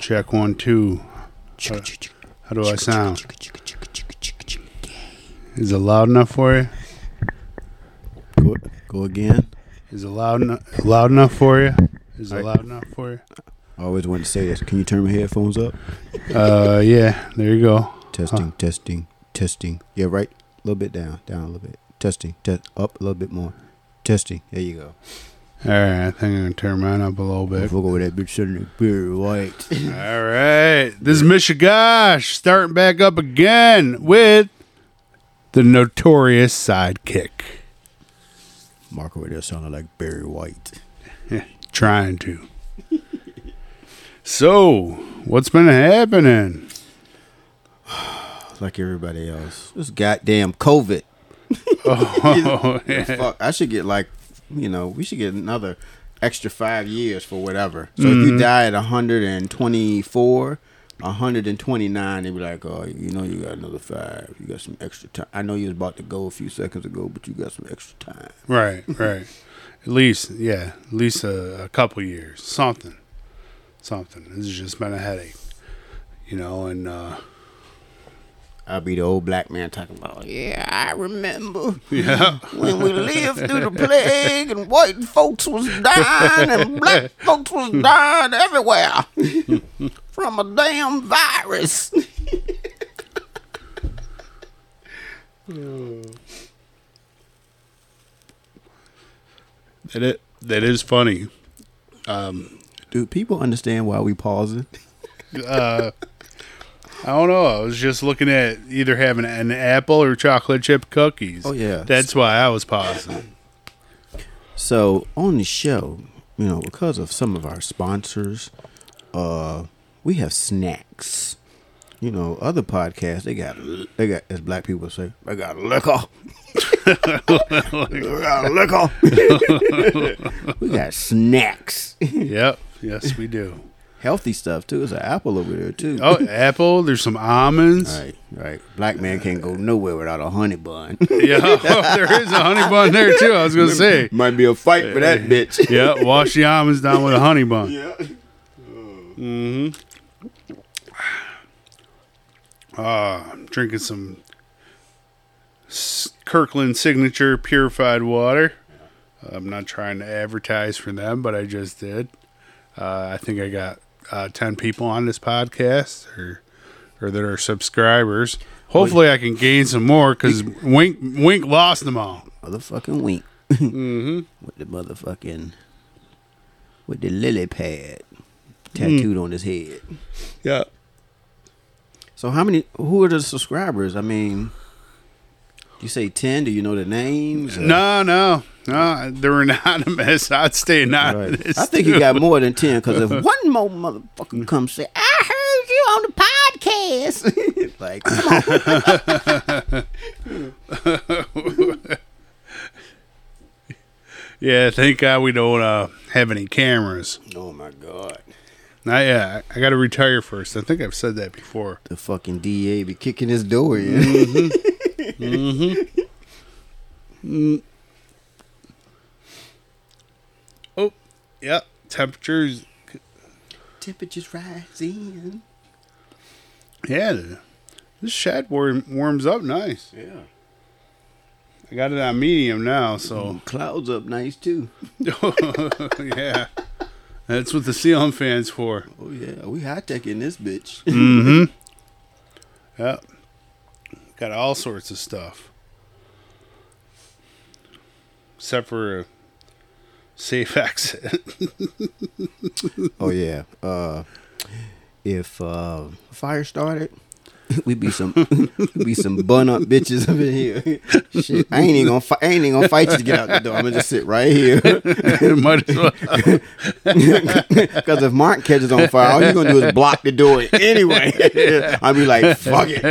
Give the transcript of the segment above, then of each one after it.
Check 1, 2. How do I sound? Is it loud enough for you? Go again. Is it loud enough for you? Is it loud enough for you? I always want to say this. Can you turn my headphones up? Yeah. There you go. Testing, testing, testing. Yeah, right. A little bit down, down a little bit. Testing, up a little bit more. Testing. There you go. All right, I think I'm going to turn mine up a little bit. We'll go with that bitch sitting Barry White. All right. This is Michigash starting back up again with the notorious sidekick. Mark over there sounded like Barry White. Yeah, trying to. So, what's been happening? Like everybody else. This goddamn COVID. Oh, yeah. Fuck, I should get like... You know, we should get another extra 5 years for whatever. So if you die at 124, 129, they'd be like, oh, you know, you got another 5. You got some extra time. I know you was about to go a few seconds ago, but you got some extra time. Right, right. At least, yeah, at least a couple years. Something. Something. This has just been a headache. You know, and... I'll be the old black man talking about, yeah, I remember when we lived through the plague and white folks was dying and black folks was dying everywhere from a damn virus. That is funny. Do people understand why we pausing? I don't know. I was just looking at either having an apple or chocolate chip cookies. Oh, yeah. That's why I was pausing. So, on the show, you know, because of some of our sponsors, we have snacks. You know, other podcasts, they got, as black people say, they got liquor. We got snacks. Yep. Yes, we do. Healthy stuff too. There's an apple over there too. Oh, apple. There's some almonds. Right, right. Black man can't go nowhere without a honey bun. Yeah, there is a honey bun there too. I was gonna say might be a fight for that bitch. Yeah, wash the almonds down with a honey bun. Yeah. I'm drinking some Kirkland Signature purified water. I'm not trying to advertise for them, but I just did. I think I got 10 people on this podcast or that are subscribers. Hopefully I can gain some more because Wink lost them all. Motherfucking Wink. With the motherfucking, with the lily pad tattooed on his head. Yeah. So who are the subscribers? I mean, you say 10, do you know the names? Or? No, they're anonymous. I'd stay anonymous. Right. I think you got more than 10 because if one more motherfucker comes say, I heard you on the podcast. Like, come on. Yeah, thank God we don't have any cameras. Oh, my God. Not yet. I got to retire first. I think I've said that before. The fucking DA be kicking his door in. Oh, yeah. Temperatures rising. Yeah, this shad warms up nice. Yeah, I got it on medium now, so clouds up nice too. Yeah, that's what the ceiling fan's for. Oh yeah, we high tech in this bitch. Yeah, got all sorts of stuff, except for. Safe exit. Oh, yeah. If fire started, we'd be some bun up bitches up in here. Shit, I ain't even gonna fight you to get out the door. I'm gonna just sit right here. Might as well. Because if Mark catches on fire, all you're gonna do is block the door anyway. I'd be like, fuck it.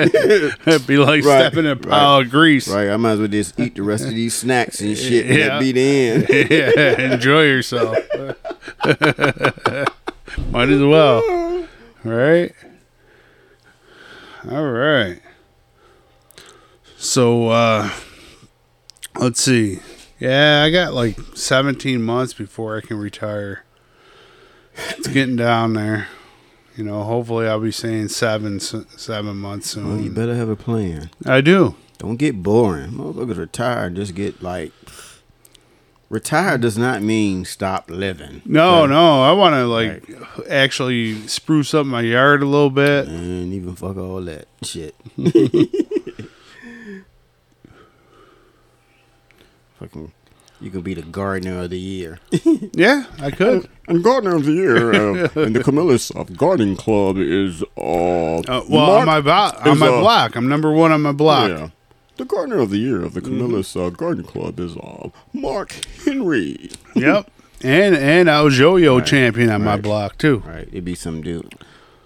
It'd be like stepping in a pile of grease. Right, I might as well just eat the rest of these snacks and shit. Yeah. And that'd be the end. Yeah, enjoy yourself. Might as well. Right? All right. So, let's see. Yeah, I got like 17 months before I can retire. It's getting down there. You know, hopefully I'll be saying seven months soon. Well, you better have a plan. I do. Don't get boring. Motherfuckers retired. Just get like... Retired does not mean stop living. No, no. I want to actually spruce up my yard a little bit. And even fuck all that shit. Fucking... You could be the gardener of the year. Yeah, I could. And gardener of the year in the Camillus Gardening Club is... on my block. I'm number one on my block. Yeah. The gardener of the year of the Camillus Gardening Club is Mark Henry. Yep. And I was yo-yo champion on my block, too. Right. It'd be some dude.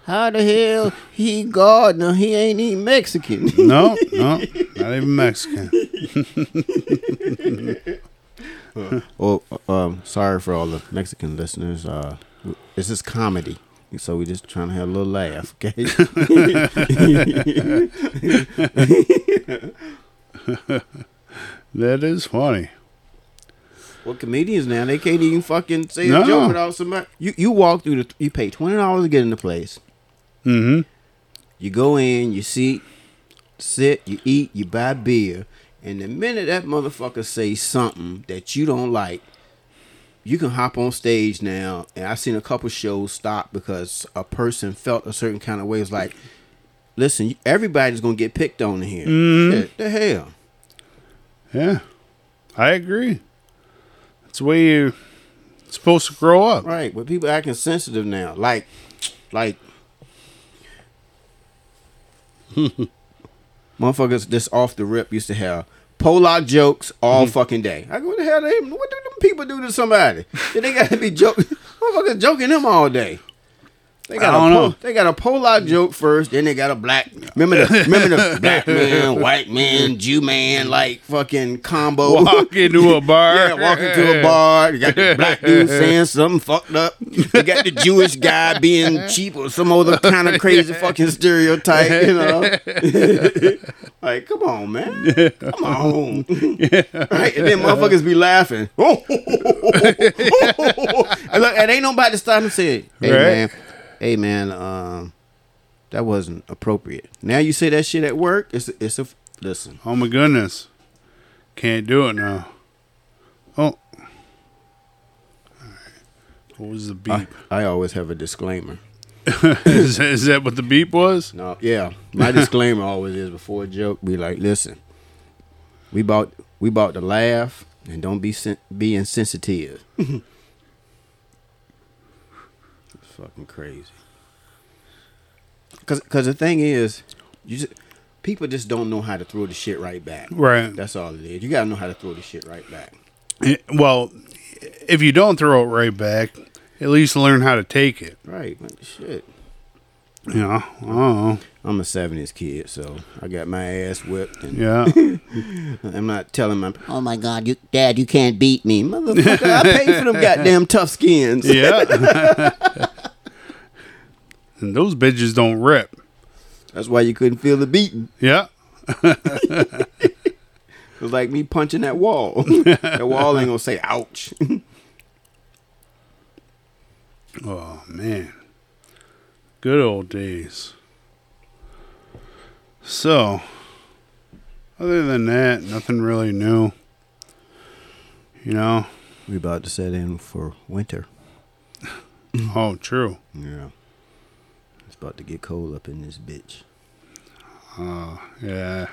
How the hell he gardener? He ain't even Mexican. No. Not even Mexican. Sorry for all the Mexican listeners. This is comedy, so we're just trying to have a little laugh, okay? That is funny. Well, comedians now, they can't even fucking say a joke without somebody. You walk through you pay $20 to get in the place. Mm-hmm. You go in, you sit, you eat, you buy beer. And the minute that motherfucker say something that you don't like, you can hop on stage now. And I've seen a couple shows stop because a person felt a certain kind of way. It's like, listen, everybody's going to get picked on in here. Mm-hmm. What the hell? Yeah, I agree. That's the way you're supposed to grow up. Right, but people acting sensitive now. Like... Motherfuckers just off the rip used to have Polak jokes all fucking day. I go, what the hell? What do them people do to somebody? They got to be joking. Motherfuckers joking them all day. They got a Polak joke first, then they got a black. Remember the black man, white man, Jew man, like fucking combo. Walk into a bar. Yeah, walk into a bar. You got the black dude saying something fucked up. You got the Jewish guy being cheap or some other kind of crazy fucking stereotype. You know, like come on, man, come on. Right? And then motherfuckers be laughing. Oh, and look, it ain't nobody stopping and saying, "Hey, man." Hey man, that wasn't appropriate. Now you say that shit at work. It's a listen. Oh my goodness, can't do it now. Oh, all right. What was the beep? I always have a disclaimer. Is that what the beep was? No, yeah. My disclaimer always is before a joke. Be like, listen, we about to laugh and don't be insensitive. Fucking crazy. Cause the thing is, people just don't know how to throw the shit right back. Right. That's all it is. You gotta know how to throw the shit right back. Well, if you don't throw it right back, at least learn how to take it. Right. Shit. Yeah. Oh. I'm a 70s kid, so I got my ass whipped. And yeah. I'm not telling my... Oh, my God, Dad, you can't beat me. Motherfucker, I paid for them goddamn tough skins. Yeah. And those bitches don't rip. That's why you couldn't feel the beating. Yeah. It was like me punching that wall. That wall ain't gonna say, ouch. Oh, man. Good old days. So, other than that, nothing really new. You know? We about to set in for winter. Oh, true. Yeah. It's about to get cold up in this bitch. Oh, yeah.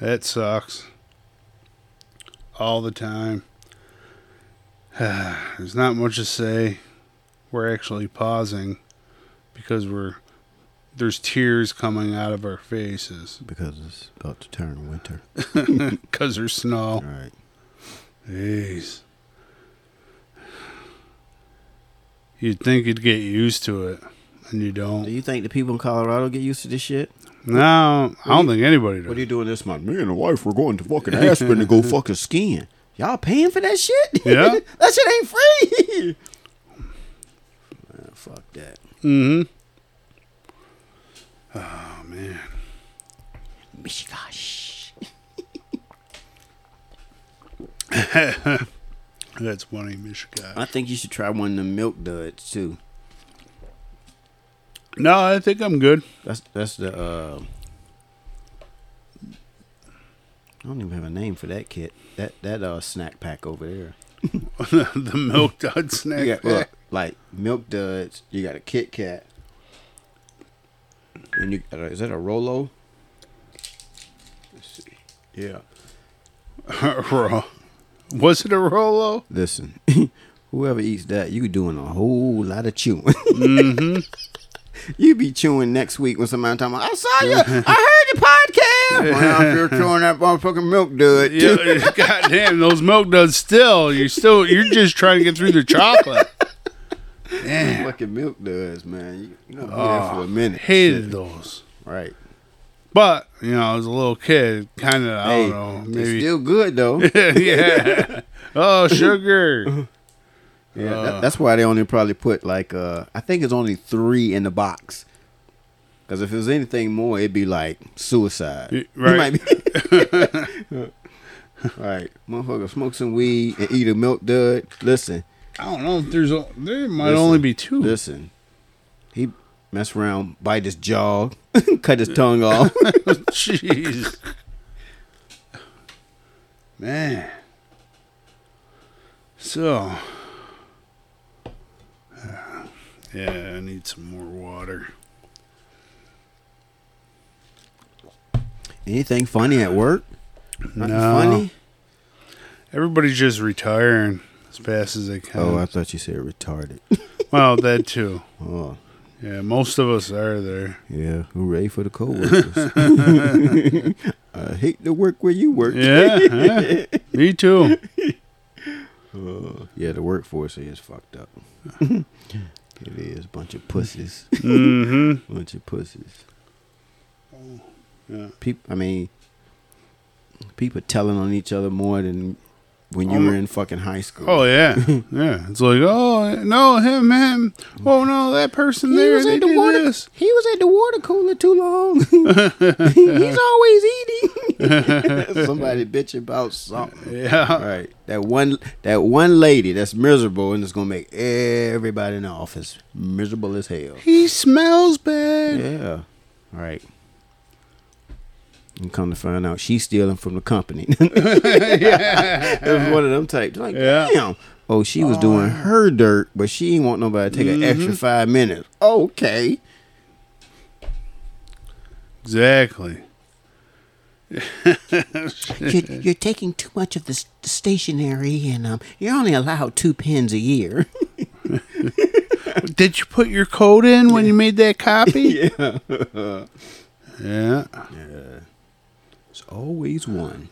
That sucks. All the time. There's not much to say. We're actually pausing because there's tears coming out of our faces. Because it's about to turn winter. Because there's snow. All right. Jeez. You'd think you'd get used to it, and you don't. Do you think the people in Colorado get used to this shit? No, I don't think anybody does. What are you doing this month? Me and the wife were going to fucking Aspen to go fucking skiing. Y'all paying for that shit? Yeah. That shit ain't free. Man, fuck that. Mm-hmm. Oh, man. Michigash. That's funny, Michigash. I think you should try one of the Milk Duds, too. No, I think I'm good. That's the. I don't even have a name for that kit. That snack pack over there. The Milk Duds snack pack. Look, like Milk Duds. You got a Kit Kat. And you is that a Rolo? Let's see. Yeah. Was it a Rolo? Listen, whoever eats that, you doing a whole lot of chewing. Mm-hmm. You be chewing next week when somebody talking about, I saw you, I heard your podcast. Well, I'm here chewing that motherfucking Milk Dud. Yeah, goddamn, those Milk Duds still. You're just trying to get through the chocolate. Damn. Fucking Milk Duds, man. You don't be there for a minute. Hated those. Right. But, you know, I was a little kid, kind of, I don't know. Maybe. Still good, though. Yeah. Oh, sugar. Yeah, that's why they only probably put, like, I think it's only 3 in the box. Because if it was anything more, it'd be, like, suicide. Right. It might be. Right. Motherfucker, smoke some weed and eat a Milk Dud. Listen. I don't know if there might only be 2. Listen. He... mess around, bite his jaw, cut his tongue off. Jeez. Man. So. Yeah, I need some more water. Anything funny at work? Nothing funny? Everybody's just retiring as fast as they can. Oh, I thought you said retarded. Well, that too. Oh. Yeah, most of us are there. Yeah, hooray for the co-workers. I hate to work where you work. Yeah, me too. Yeah, the workforce is fucked up. It is a bunch of pussies. Mm-hmm. Bunch of pussies. Oh, yeah. People telling on each other more than when you were in fucking high school. Oh, yeah. Yeah. It's like, oh, no, him. Oh, no, that person there. He was at the water cooler too long. He's always eating. Somebody bitching about something. Yeah. Right. That one lady that's miserable and it's going to make everybody in the office miserable as hell. He smells bad. Yeah. All right. And come to find out, she's stealing from the company. It was one of them types. Like, damn. Oh, she was doing her dirt, but she didn't want nobody to take an extra 5 minutes. Okay. Exactly. You're taking too much of the stationery, and you're only allowed 2 pens a year. Did you put your code in when you made that copy? Yeah. Yeah. Yeah. Always 1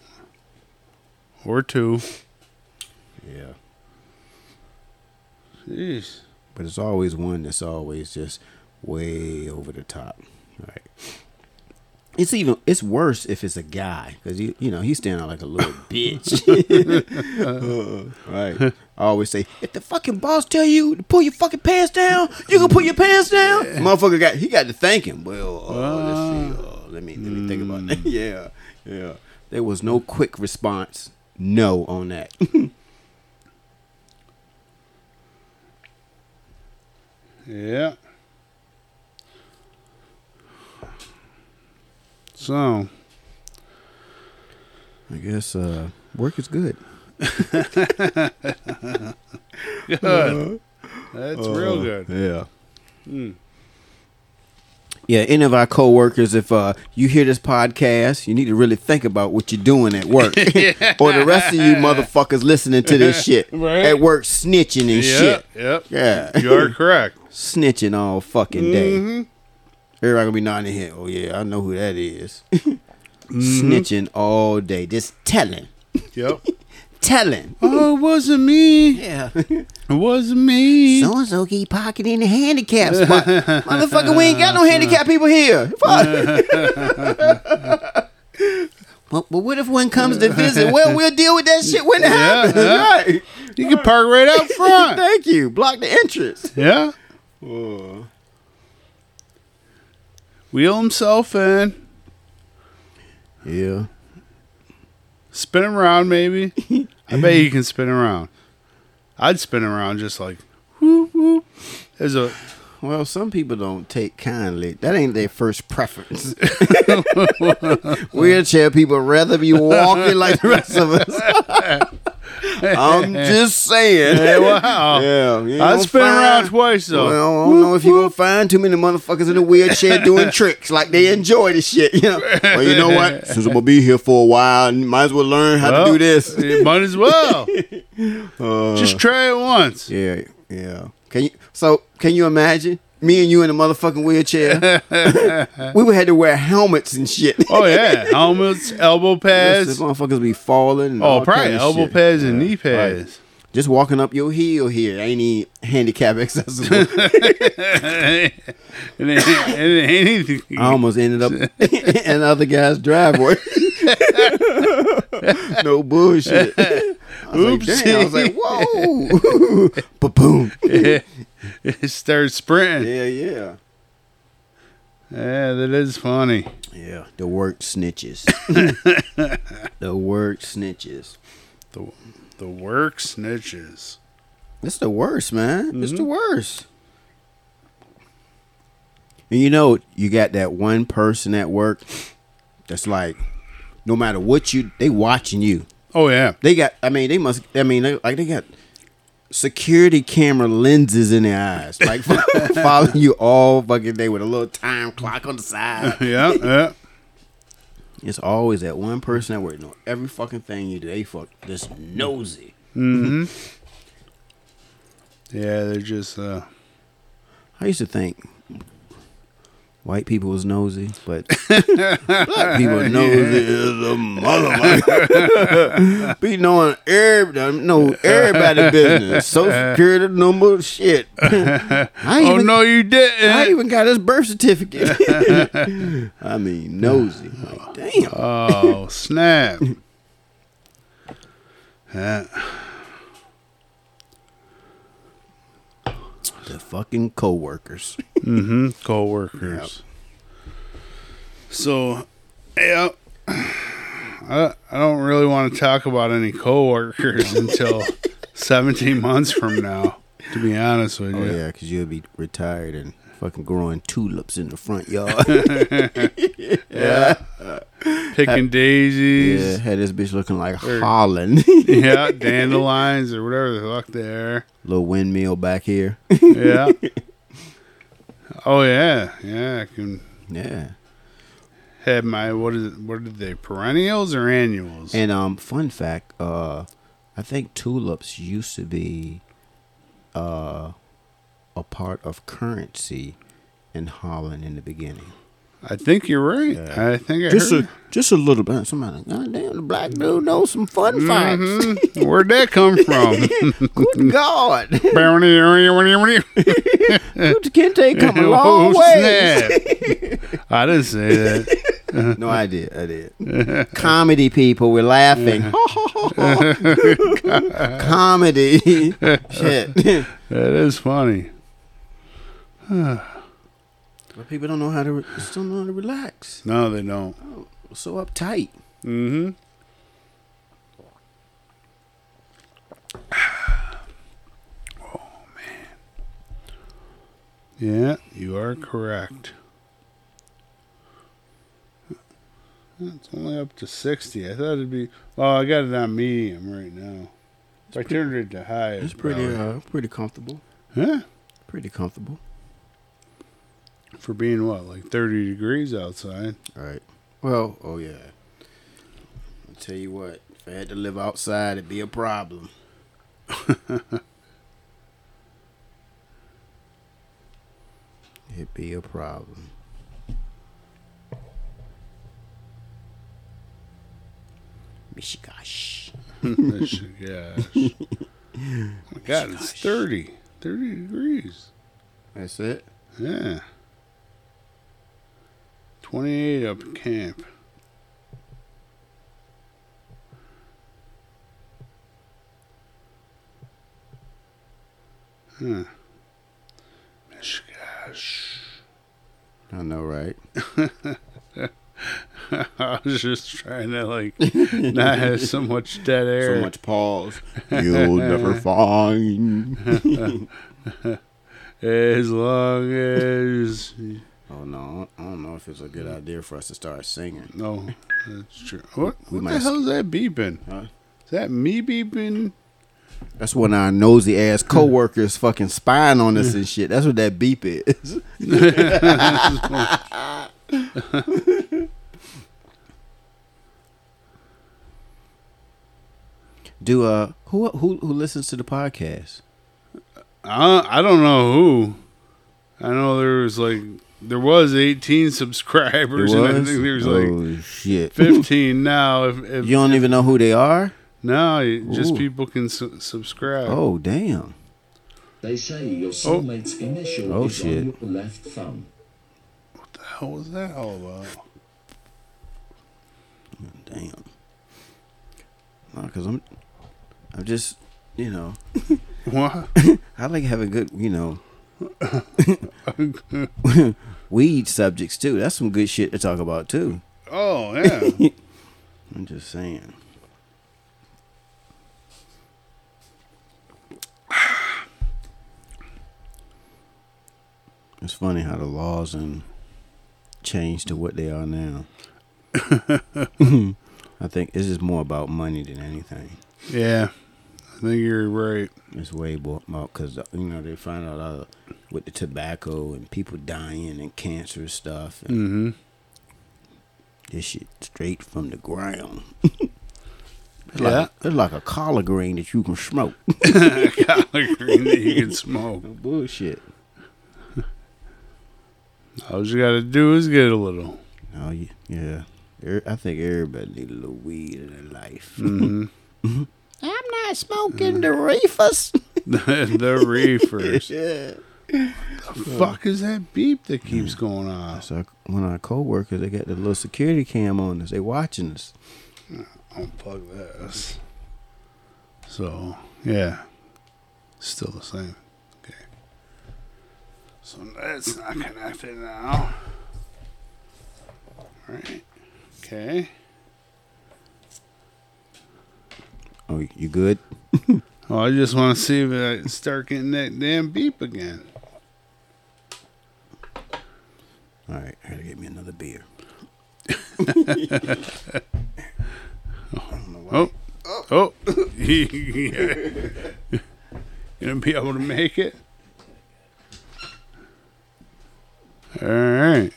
or 2. Yeah. Jeez. But it's always 1 that's always just way over the top. Right. It's worse if it's a guy, because he's standing out like a little bitch. Right. I always say, if the fucking boss tell you to pull your fucking pants down, you gonna pull your pants down. Yeah. Motherfucker he got to thank him. Well, let's see. Let me think about that. Yeah. Yeah, there was no quick response. No on that. Yeah. So, I guess work is good. Good. That's real good. Yeah. Mm. Yeah, any of our co-workers, if you hear this podcast, you need to really think about what you're doing at work. Or the rest of you motherfuckers listening to this shit. Right? At work snitching and shit. Yep. Yeah. You are correct. Snitching all fucking day. Everybody gonna be nodding their head. Oh yeah, I know who that is. Snitching all day. Just telling. Yep. Telling. Oh, it wasn't me. Yeah. It wasn't me. So-and-so keep pocketing the handicap spot. Motherfucker, we ain't got no handicap people here. Fuck. But what if one comes to visit? Well, we'll deal with that shit when it happens. Right. You can park right out front. Thank you. Block the entrance. Yeah. Whoa. Wheel himself in. Yeah. Spin around, maybe. I bet you can spin around. I'd spin around just like, whoop, whoop. There's a Well, some people don't take kindly. That ain't their first preference. Wheelchair people rather be walking like the rest of us. I'm just saying. Hey, wow. Yeah, I spin around twice, though. Well, I don't know if you're going to find too many motherfuckers in a wheelchair doing tricks like they enjoy this shit. You know? Well, you know what? Since I'm going to be here for a while, might as well learn how to do this. You might as well. Just try it once. Yeah, yeah. Can you imagine me and you in a motherfucking wheelchair? We would have to wear helmets and shit. Oh yeah, helmets, elbow pads. Yes, motherfuckers be falling. And probably elbow pads and knee pads. Right. Just walking up your heel here ain't any handicap accessible. I almost ended up in other guy's driveway. No bullshit. I was like, whoa. Ba-boom. It started sprinting. Yeah. Yeah, that is funny. Yeah, the work snitches. The work snitches. It's the worst, man. Mm-hmm. It's the worst. And you know, you got that one person at work that's like, no matter what they watching you. Oh yeah. They got security camera lenses in their eyes. Like following you all fucking day with a little time clock on the side. Yeah. It's always that one person at work. No, every fucking thing you do, they fuck just nosy. Mm-hmm. Yeah, they're just I used to think white people was nosy, but black people nosy is a motherfucker. Be knowing everybody business, social security number, shit. No, you didn't. I even got his birth certificate. I mean, nosy. Like, damn. Oh snap. The fucking co-workers. Mm-hmm. Co-workers. Yep. So, yeah, I don't really want to talk about any co-workers until 17 months from now, to be honest with you. Oh, yeah, because you'll be retired and fucking growing tulips in the front yard. Yeah. Picking daisies. Yeah, had this bitch looking like Holland. Yeah, dandelions or whatever the fuck they are. Little windmill back here. Yeah. Oh yeah. Yeah, I can. Yeah. Had my what are they? Perennials or annuals? And fun fact, I think tulips used to be a part of currency in Holland in the beginning. I think you're right. Yeah. I think I just heard a little bit. Somebody, goddamn, the black dude knows some fun facts. Where'd that come from? Good God! Good Kente come a long way. I didn't say that. No, I did. Comedy people, we're laughing. Comedy. Shit. That is funny. But people don't know how to relax. No, they don't. Oh, so uptight. Mm-hmm. Oh, man. Yeah, you are correct. It's only up to 60. I thought it'd be... Oh, I got it on medium right now. I turned it to high. It's pretty comfortable. Huh? Pretty comfortable. For being what, like 30 degrees outside? All right. Well, oh yeah. I'll tell you what, if I had to live outside, it'd be a problem. It'd be a problem. Michigash. Michigash. Oh my God, it's 30. 30 degrees. That's it? Yeah. 28 up at camp. Huh. Michigash. I know, right? I was just trying to, like, not have so much dead air. So much pause. You'll never find. as long as... Oh, no. I don't know if it's a good idea for us to start singing. No, that's true. What the hell is that beeping? Huh? Is that me beeping? That's when our nosy ass coworkers fucking spying on us and shit. That's what that beep is. Do who listens to the podcast? I don't know who. I know there was 18 subscribers, and I think there's 15 now. If you don't even know who they are. No, just people can subscribe. Oh, damn. They say your soulmate's initial is on your left thumb. What the hell was that all about? Damn. No, because I'm just, you know. What? I like having good, you know, weed subjects, too. That's some good shit to talk about, too. Oh, yeah. I'm just saying. It's funny how the laws and changed to what they are now. I think it's just more about money than anything. Yeah, I think you're right. It's way more because they find out with the tobacco and people dying and cancer stuff. And this shit straight from the ground. It's like a collard green that you can smoke. A collard green that you can smoke. No bullshit. All you gotta do is get a little. Oh, yeah. I think everybody need a little weed in their life. Mm-hmm. I'm not smoking the reefers. The reefers. Yeah. The fuck is that beep that keeps going on? So one of our coworkers, they got the little security cam on us. They watching us. Unplug this. So, yeah. Still the same. Okay. So that's not connected now. Alright. Okay. Oh, you good? Oh, I just want to see if I start getting that damn beep again. Alright, I gotta get me another beer. Oh. You gonna be able to make it? All right.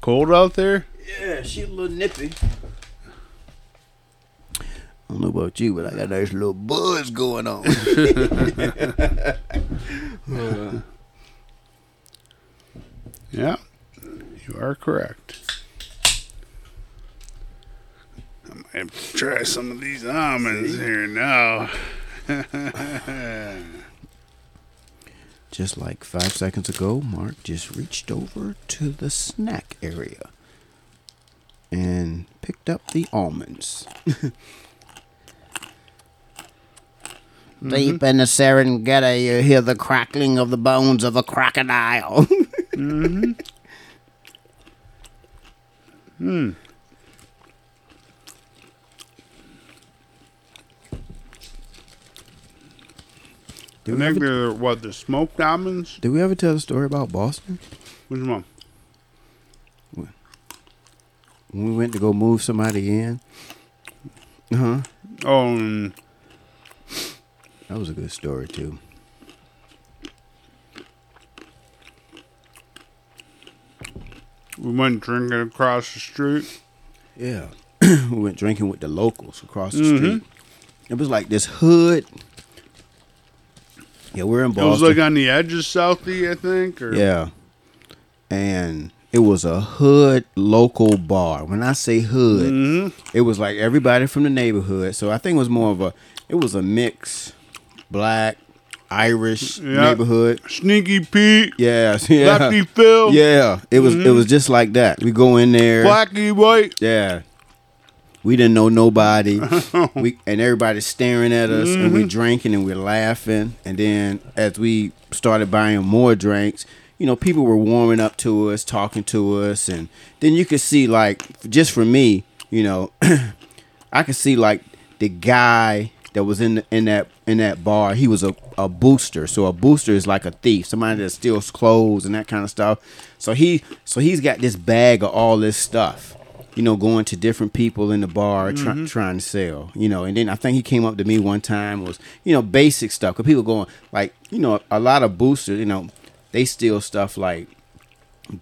Cold out there? Yeah, she a little nippy. I don't know about you, but I got a nice little buzz going on. Yeah, you are correct. I might have to try some of these almonds here now. Just like 5 seconds ago, Mark just reached over to the snack area and picked up the almonds. Deep in the Serengeti, you hear the crackling of the bones of a crocodile. Do we think they're the smoked almonds? Did we ever tell the story about Boston? Which one? When we went to go move somebody in. That was a good story, too. We went drinking across the street. Yeah. We went drinking with the locals across the street. It was like this hood. Yeah, we're in Boston. It was like on the edge of Southie, I think. Or? Yeah. And it was a hood local bar. When I say hood, it was like everybody from the neighborhood. So I think it was more of a mix. Black, Irish neighborhood. Sneaky Pete. Yeah. Lefty Phil. Yeah. It was just like that. We go in there. Blackie White. Yeah. We didn't know nobody. And everybody's staring at us and we're drinking and we're laughing. And then as we started buying more drinks, people were warming up to us, talking to us, and then you could see, like, just for me, you know, I could see like the guy that was in that bar, he was a booster. So a booster is like a thief, somebody that steals clothes and that kind of stuff. So he's got this bag of all this stuff, you know, going to different people in the bar, mm-hmm. trying to sell, you know. And then I think he came up to me one time, was, you know, basic stuff. Because people going, like, you know, a lot of boosters, you know, they steal stuff like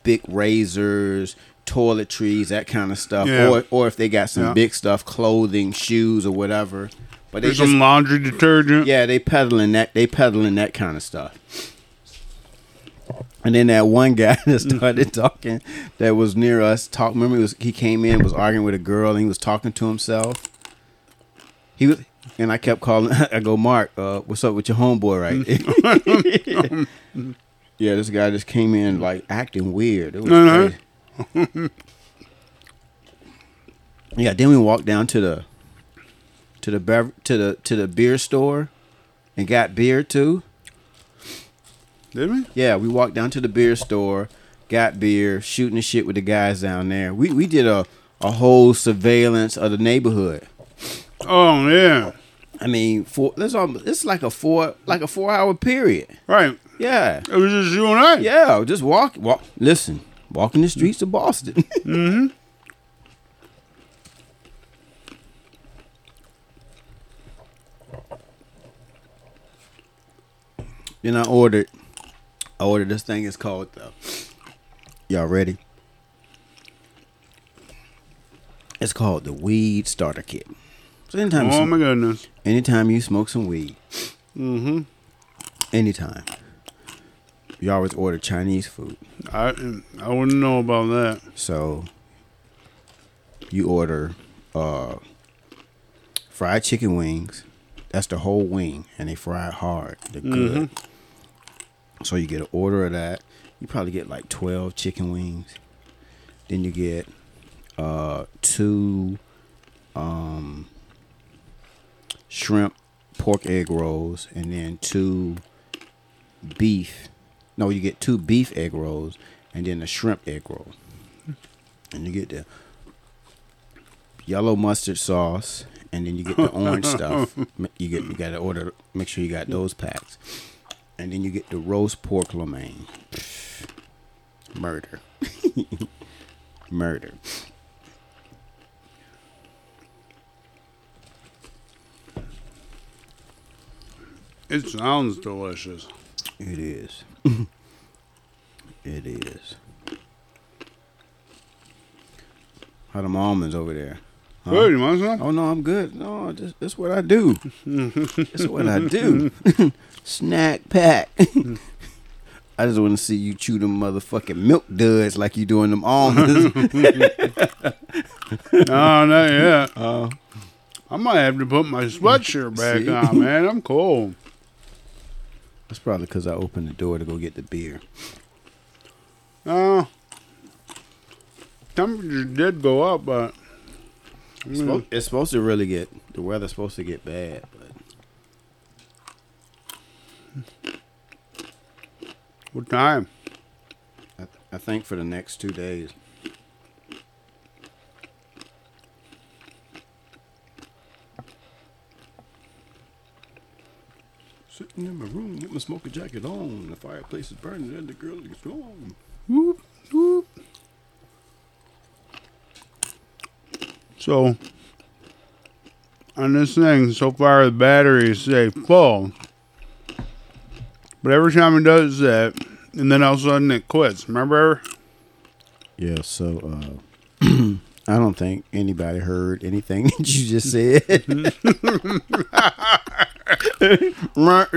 big razors, toiletries, that kind of stuff. Yeah. Or if they got some big stuff, clothing, shoes or whatever. But there's some laundry detergent. Yeah, they peddling that kind of stuff. And then that one guy that started talking, that was near us, remember, he came in, was arguing with a girl, and he was talking to himself. And I kept calling. I go, Mark, what's up with your homeboy right there? Yeah, this guy just came in like acting weird. It was crazy. Yeah, then we walked down to the beer store and got beer too. Did we? Yeah, we walked down to the beer store, got beer, shooting the shit with the guys down there. We did a whole surveillance of the neighborhood. Oh yeah. I mean, it's like a 4 hour period. Right. Yeah. It was just you and I. Yeah, just walk. Listen, walking the streets of Boston. Mm-hmm. Then I ordered this thing. It's called y'all ready? It's called the Weed Starter Kit. So anytime you smoke some weed, mm-hmm. Anytime, you always order Chinese food. I wouldn't know about that. So you order fried chicken wings. That's the whole wing, and they fry it hard. They're good. Mm-hmm. So you get an order of that. You probably get like 12 chicken wings. Then you get two shrimp pork egg rolls, and then you get two beef egg rolls, and then a shrimp egg roll. And you get the yellow mustard sauce. And then you get the orange stuff. You got to order. Make sure you got those packs. And then you get the roast pork lo mein. Murder. It sounds delicious. It is. It is. How them almonds over there? Good, you want some? Oh no, I'm good. No, that's what I do. That's what I do. Snack pack. I just want to see you chew them motherfucking Milk Duds like you doing them almonds. No, not yet. I might have to put my sweatshirt back on, man. I'm cold. That's probably because I opened the door to go get the beer. Temperature did go up, but. It's supposed to really get the weather's supposed to get bad, but what time? I think for the next 2 days. Sitting in my room with my smoking jacket on, the fireplace is burning, and the girl is gone. Whoop whoop. So, on this thing, so far the batteries say full. But every time it does that, and then all of a sudden it quits. Remember? Yeah, so I don't think anybody heard anything that you just said. Like, what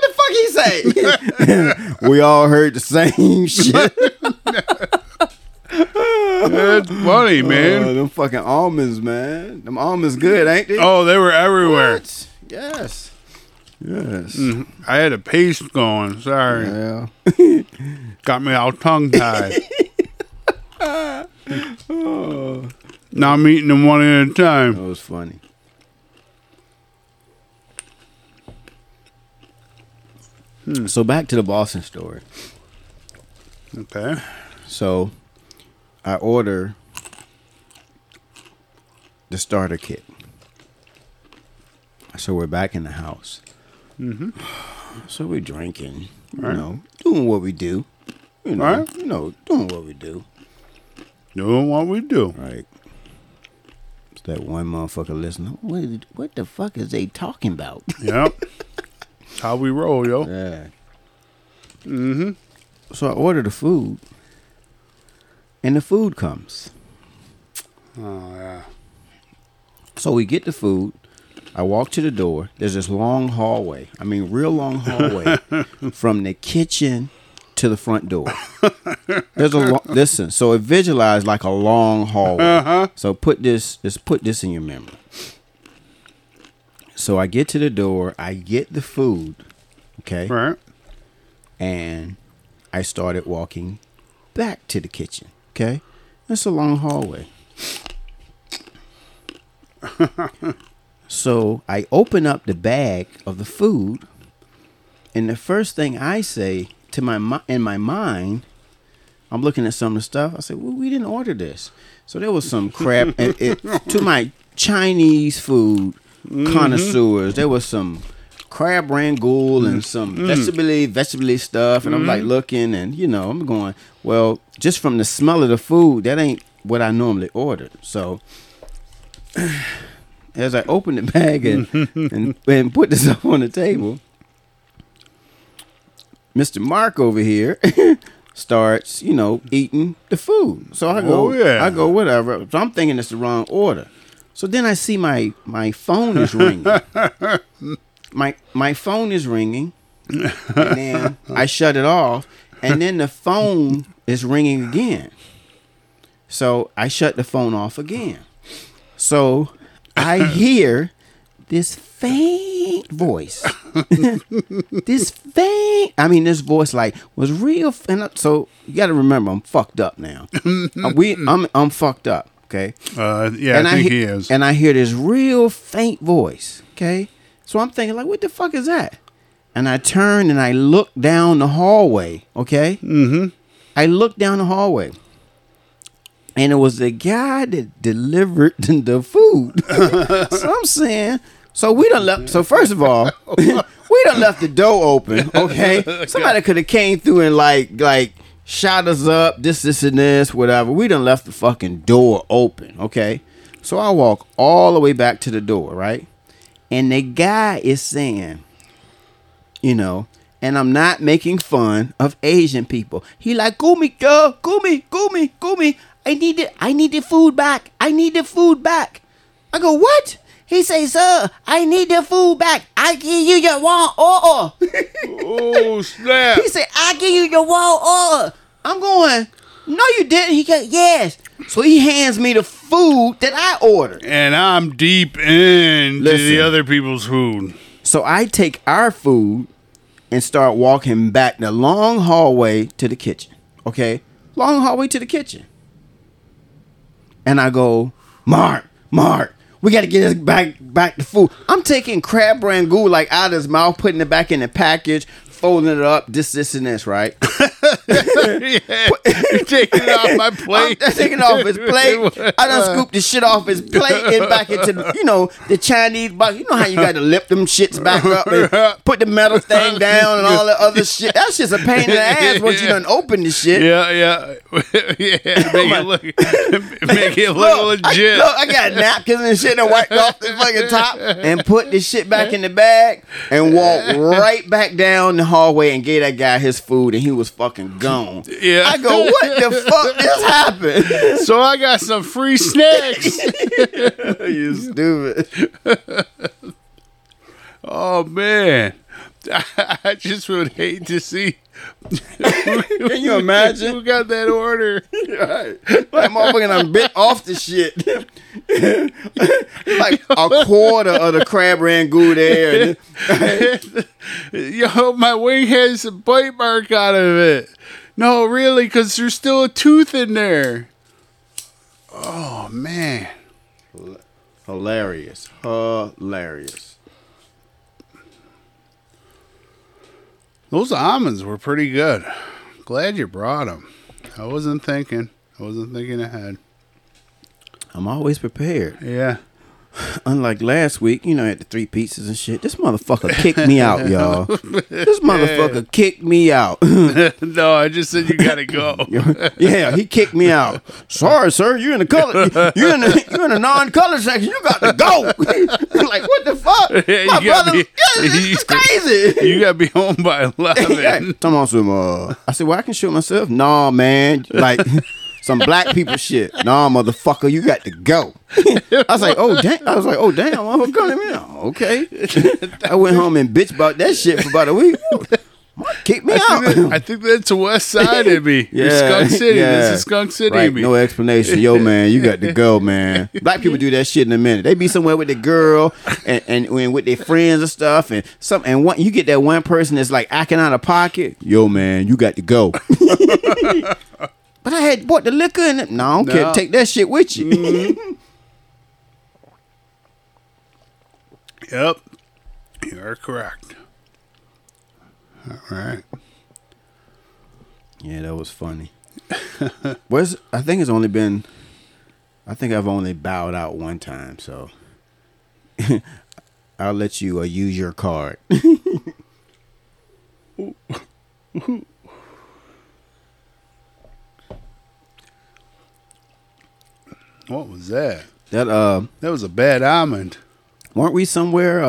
the fuck he say? We all heard the same shit. That's funny, man. Them fucking almonds, man. Them almonds good, ain't they? Oh, they were everywhere. What? Yes. Yes. I had a paste going. Sorry. Yeah. Got me all tongue-tied. Oh. Now I'm eating them one at a time. That was funny. So back to the Boston story. Okay. So I order the starter kit. So we're back in the house. Mm-hmm. So we're drinking, right. Doing what we do. Right. Doing what we do. Doing what we do. Right. It's that one motherfucker listening. What the fuck is they talking about? Yep. How we roll, yo. Yeah. Mm-hmm. So I order the food, and the food comes. Oh, yeah. So we get the food. I walk to the door. There's this long hallway. I mean, real long hallway from the kitchen to the front door. There's a listen. So it visualized like a long hallway. Uh-huh. So put this in your memory. So I get to the door. I get the food. Okay. Right. And I started walking back to the kitchen. Okay. It's a long hallway. So I open up the bag of the food, and the first thing I say to my mind, I'm looking at some of the stuff. I say, "Well, we didn't order this." So there was some crap. To my Chinese food connoisseurs, there was some crab rangoon and some vegetable stuff, and I'm like looking, and I'm going, well, just from the smell of the food, that ain't what I normally ordered. So. As I opened the bag and put this up on the table, Mr. Mark over here starts, eating the food. So I go, I go, whatever. So I'm thinking it's the wrong order. So then I see my phone is ringing. My phone is ringing. And then I shut it off. And then the phone is ringing again. So I shut the phone off again. So I hear this faint voice. This voice like was real. So you got to remember, I'm fucked up now. I'm fucked up. Okay. Yeah, and I think he is. And I hear this real faint voice. Okay. So I'm thinking like, what the fuck is that? And I turn and I look down the hallway. Okay. Mm-hmm. I look down the hallway. And it was the guy that delivered the food. So I'm saying, so first of all, we done left the door open, okay? Somebody could have came through and like shot us up, this, and this, whatever. We done left the fucking door open, okay? So I walk all the way back to the door, right? And the guy is saying, and I'm not making fun of Asian people. He like, Gumi. I need the food back. I go, what? He says, sir, I need the food back. I give you your wrong order. Oh, snap. He said, I give you your wrong order. I'm going, no, you didn't. He goes, yes. So he hands me the food that I ordered. And I'm deep into the other people's food. So I take our food and start walking back the long hallway to the kitchen. Okay? Long hallway to the kitchen. And I go, Mark, we got to get this back to food. I'm taking crab rangoon like out of his mouth, putting it back in the package, folding it up, this, and this, right? Yeah. Taking it off my plate. I'm taking it off his plate. I done scooped the shit off his plate and back into, the Chinese box. You know how you got to lift them shits back up and put the metal thing down and all that other shit. That shit's a pain in the ass once you done open the shit. Yeah. Make it look legit. I got napkins and shit and wiped off the fucking top and put this shit back in the bag and walked right back down the hallway and gave that guy his food, and he was fucking gone. Yeah. I go, what the fuck just happened? So I got some free snacks. You stupid. Oh, man. I just would hate to see. Can you imagine? Who got that order? Right. That motherfucker done bit off the shit. Like a quarter of the crab rangoon there. Yo, my wing has a bite mark out of it. No, really, because there's still a tooth in there. Oh, man. Hilarious. Those almonds were pretty good. glad you brought them. I wasn't thinking ahead. I'm always prepared. Yeah. Unlike last week, you know, I had the three pizzas and shit. This motherfucker kicked me out, y'all. This motherfucker kicked me out. No, I just said you gotta go. Yeah, he kicked me out. Sorry, sir, you're in the color. You're in the non-color section. You got to go. Like, what the fuck? Yeah, my brother, this is crazy. You gotta be home by 11. Come on, swimmer. I said, well, I can shoot myself. Nah, man. Like. Some black people shit. Nah, motherfucker, you got to go. I was like, oh, damn, I'm coming in. Okay. I went home and bitched about that shit for about a week. Kick me out. I think that's the West Side in me. Yeah, Skunk City. Yeah. This is Skunk City in me. No explanation. Yo, man, you got to go, man. Black people do that shit in a minute. They be somewhere with the girl and with their friends and stuff. And one, you get that one person that's like acting out of pocket. Yo, man, you got to go. But I had bought the liquor and it. No, I don't care. Take that shit with you. Mm-hmm. Yep. You are correct. All right. Yeah, that was funny. I think I've only bowed out one time, so I'll let you use your card. What was that? That was a bad almond. Weren't we somewhere?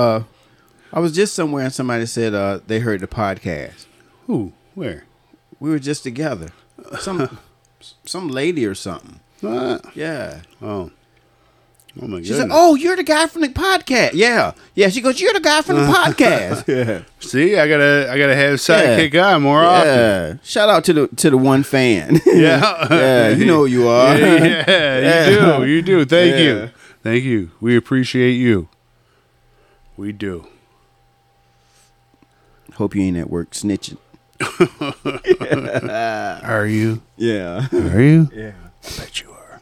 I was just somewhere and somebody said they heard the podcast. Who? Where? We were just together. Some lady or something. What? Yeah. Oh. Oh my god. She said, "Oh, you're the guy from the podcast." Yeah. Yeah. She goes, "You're the guy from the podcast." Yeah. See, I gotta have sidekick guy more often. Yeah. Shout out to the one fan. Yeah. Yeah. You know who you are. Yeah. Yeah. You do. Thank you. We appreciate you. We do. Hope you ain't at work snitching. Yeah. Are you? Yeah. Are you? Yeah. I bet you are.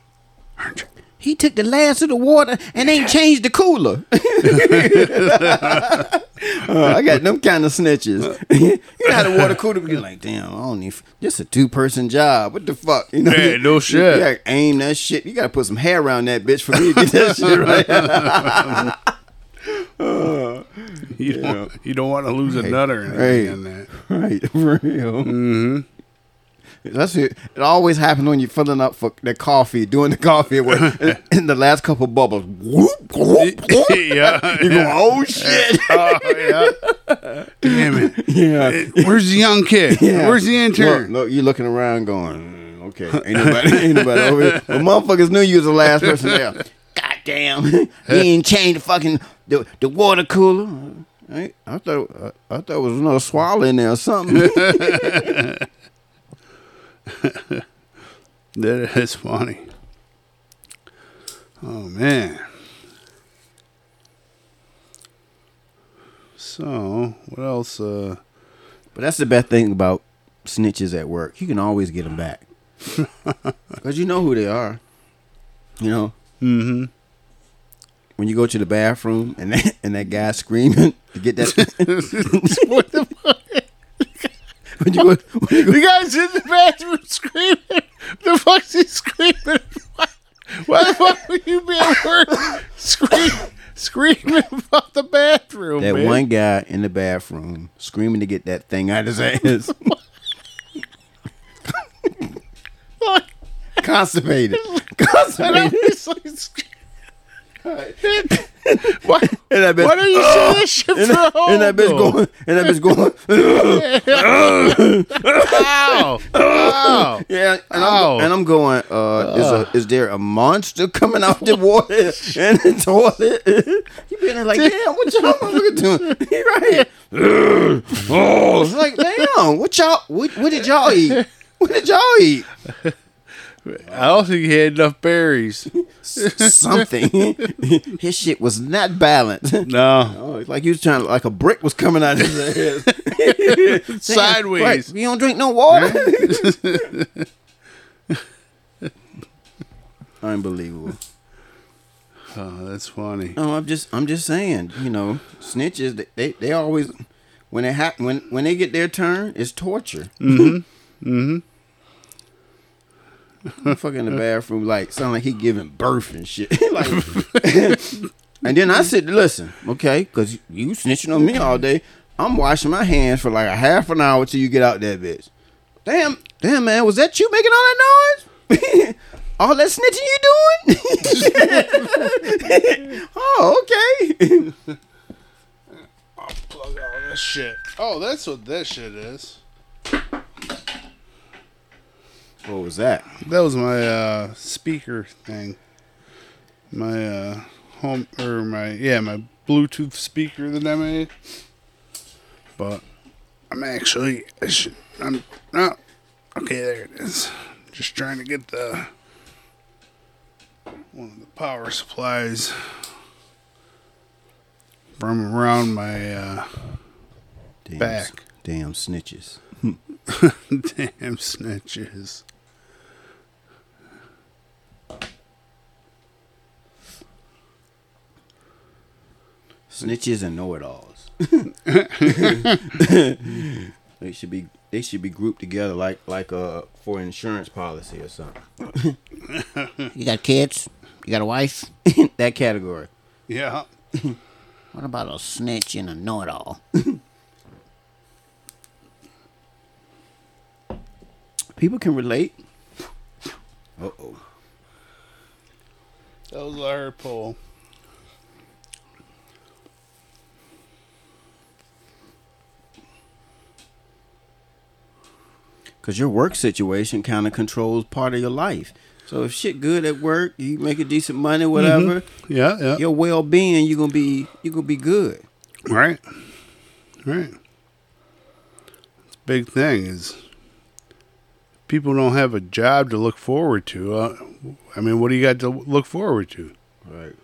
Aren't you? He took the last of the water and ain't changed the cooler. I got them kind of snitches. You know how the water cooler be like, damn, I don't need. This a 2-person job. What the fuck? You know, yeah, no shit. You gotta aim that shit. You gotta put some hair around that bitch for me to get that shit right. You don't want to lose a nut or anything on that. Right, for real. Mm-hmm. That's it. It always happens when you're filling up for the coffee, doing the coffee work, in the last couple bubbles. Whoop, whoop, whoop. Yeah, you go, oh shit! Oh yeah! Damn it! Yeah. Where's the young kid? Yeah. Where's the intern? Look, you're looking around, going, okay, ain't nobody over here. But motherfuckers knew you was the last person there. God damn! He ain't changed the fucking the water cooler. I thought it was another swallow in there or something. That is funny. Oh man. So what else? But that's the bad thing about snitches at work. You can always get them back because you know who they are. You know. Mm-hmm. When you go to the bathroom and that guy screaming to get that. What the fuck? When you go, the guy's in the bathroom screaming. The fuck's he screaming? Why the fuck would you be at work screaming about the bathroom? That man. One guy in the bathroom screaming to get that thing out of his ass. Constipated. Why don't you say that shit for a home? And that bitch going. Ow! Yeah, and I'm going. Is there a monster coming out the water and the toilet? You been like, damn, what y'all motherfucker doing? He right here. Oh, it's like, damn, what y'all? What did y'all eat? What did y'all eat? I don't think he had enough berries. Something. His shit was not balanced. No. Oh, like he was trying to, like a brick was coming out of his head. Sideways. Right, you don't drink no water? Unbelievable. Oh, that's funny. No, I'm just saying, you know, snitches, they always, when they get their turn, it's torture. Mm-hmm. Mm-hmm. Fucking the bathroom, like, sound like he giving birth and shit. Like, and then I said, listen, okay, because you snitching on me all day. I'm washing my hands for like a half an hour till you get out that bitch. Damn, man, was that you making all that noise? All that snitching you doing? Oh, okay. I'll plug all this shit. Oh, that's what that shit is. What was that? That was my speaker thing. My my Bluetooth speaker that I made. But okay, there it is. Just trying to get the one of the power supplies from around my back. Damn snitches. Damn snitches. Snitches and know-it-alls. They should be grouped together like for insurance policy or something. You got kids? You got a wife? That category. Yeah. What about a snitch and a know-it-all? People can relate. Uh-oh. That was our poll. Because your work situation kind of controls part of your life. So if shit good at work, you making decent money, whatever. Mm-hmm. Yeah. Your well-being, you're gonna be good. Right. The big thing is, people don't have a job to look forward to. What do you got to look forward to? Right.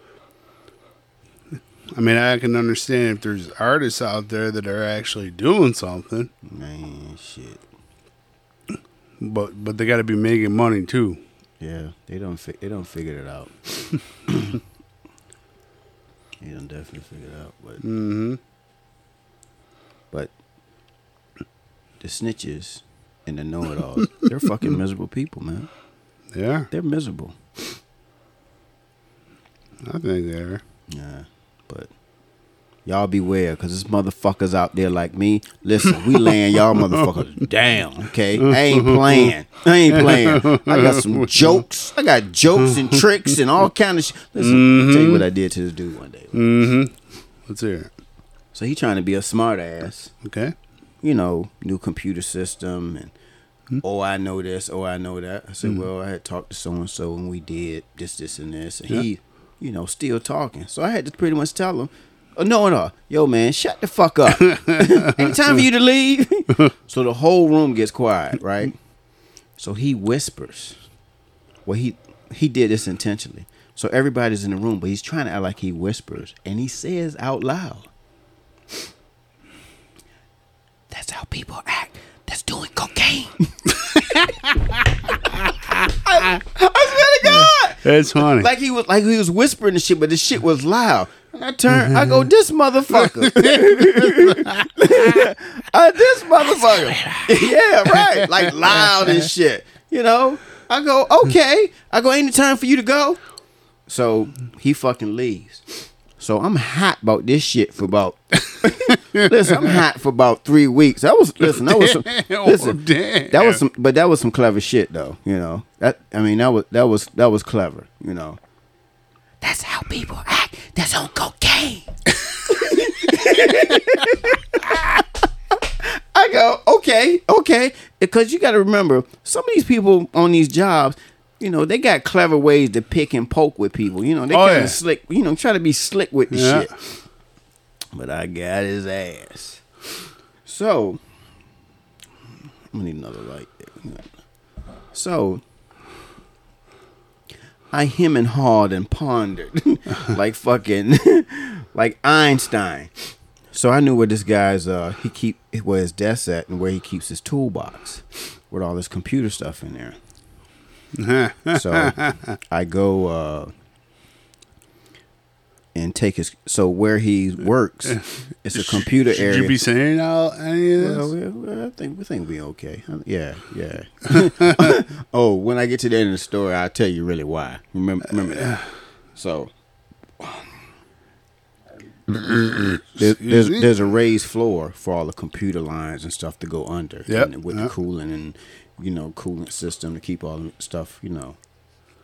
I mean, I can understand if there's artists out there that are actually doing something. Man, shit. But they got to be making money too. Yeah, they don't figure it out. They don't definitely figure it out, but. Mm-hmm. But the snitches and the know-it-alls, they're fucking miserable people, man. Yeah, they're miserable. I think they are. Yeah, but y'all beware, because there's motherfuckers out there like me. Listen, we laying y'all motherfuckers down, okay? I ain't playing. I got some jokes. I got jokes and tricks and all kind of shit. Listen, I'll tell you what I did to this dude one day. Mm-hmm. Let's hear it. So he trying to be a smart ass. Okay. You know, new computer system and, I know this, I know that. I said, well, I had talked to so-and-so and we did this and this. And he, still talking. So I had to pretty much tell him, No. Yo, man, shut the fuck up. Ain't time for you to leave. So the whole room gets quiet, right? So he whispers. Well, he did this intentionally. So everybody's in the room, but he's trying to act like he whispers. And he says out loud, that's how people act that's doing cocaine. I swear to God. That's funny. Like he was whispering the shit, but the shit was loud. I turn. I go, this motherfucker. This motherfucker. Yeah, right. Like loud and shit. I go, okay. I go, ain't it time for you to go? So he fucking leaves. So I'm hot about this shit for about. Listen, I'm hot for about 3 weeks. That was some clever shit though. That was clever. That's how people act. That's on cocaine. I go, okay. Because you got to remember, some of these people on these jobs, they got clever ways to pick and poke with people. They kind of slick, try to be slick with the shit. But I got his ass. So, I'm going to need another light there. So, I hem and hawed and pondered like fucking like Einstein. So I knew where this guy's where his desk at and where he keeps his toolbox with all this computer stuff in there. So I go and take his. So where he works, it's a computer area. Should you be saying out any of this? Well, I think we okay. Yeah. Oh, when I get to the end of the story, I'll tell you really why. Remember that. So there's a raised floor for all the computer lines and stuff to go under. Yep. And with the cooling and coolant system to keep all the stuff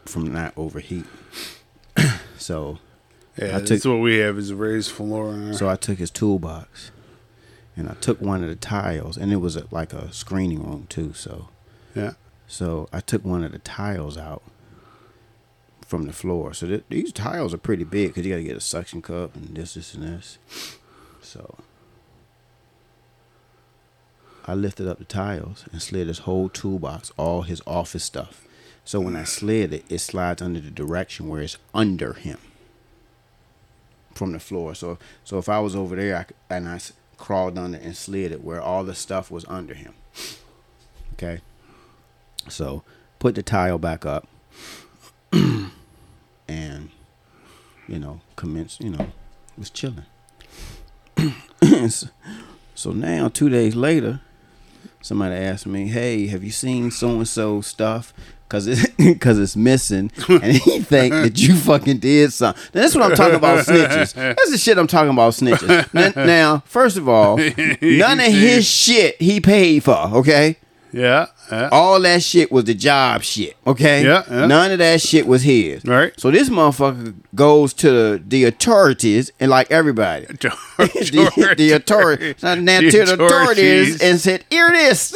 from not overheat. So. Yeah, that's what we have is a raised floor. So I took his toolbox, and I took one of the tiles, and it was like a screening room too. So I took one of the tiles out from the floor. So these tiles are pretty big because you got to get a suction cup and this and this. So I lifted up the tiles and slid his whole toolbox, all his office stuff. So when I slid it, it slides under the direction where it's under him. From the floor, so if I was over there I crawled under and slid it where all the stuff was under him. Okay, so put the tile back up, and commenced. Was chilling. So now 2 days later, somebody asked me, "Hey, have you seen so and so stuff?" Cause it's missing, and he think that you fucking did something. Now, that's what I'm talking about, snitches. That's the shit I'm talking about, snitches. Now, first of all, none of his shit he paid for. Okay. Yeah. All that shit was the job shit. Okay. Yeah. None of that shit was his. Right. So this motherfucker goes to the authorities and like everybody, the authorities, and said, "Hear this,"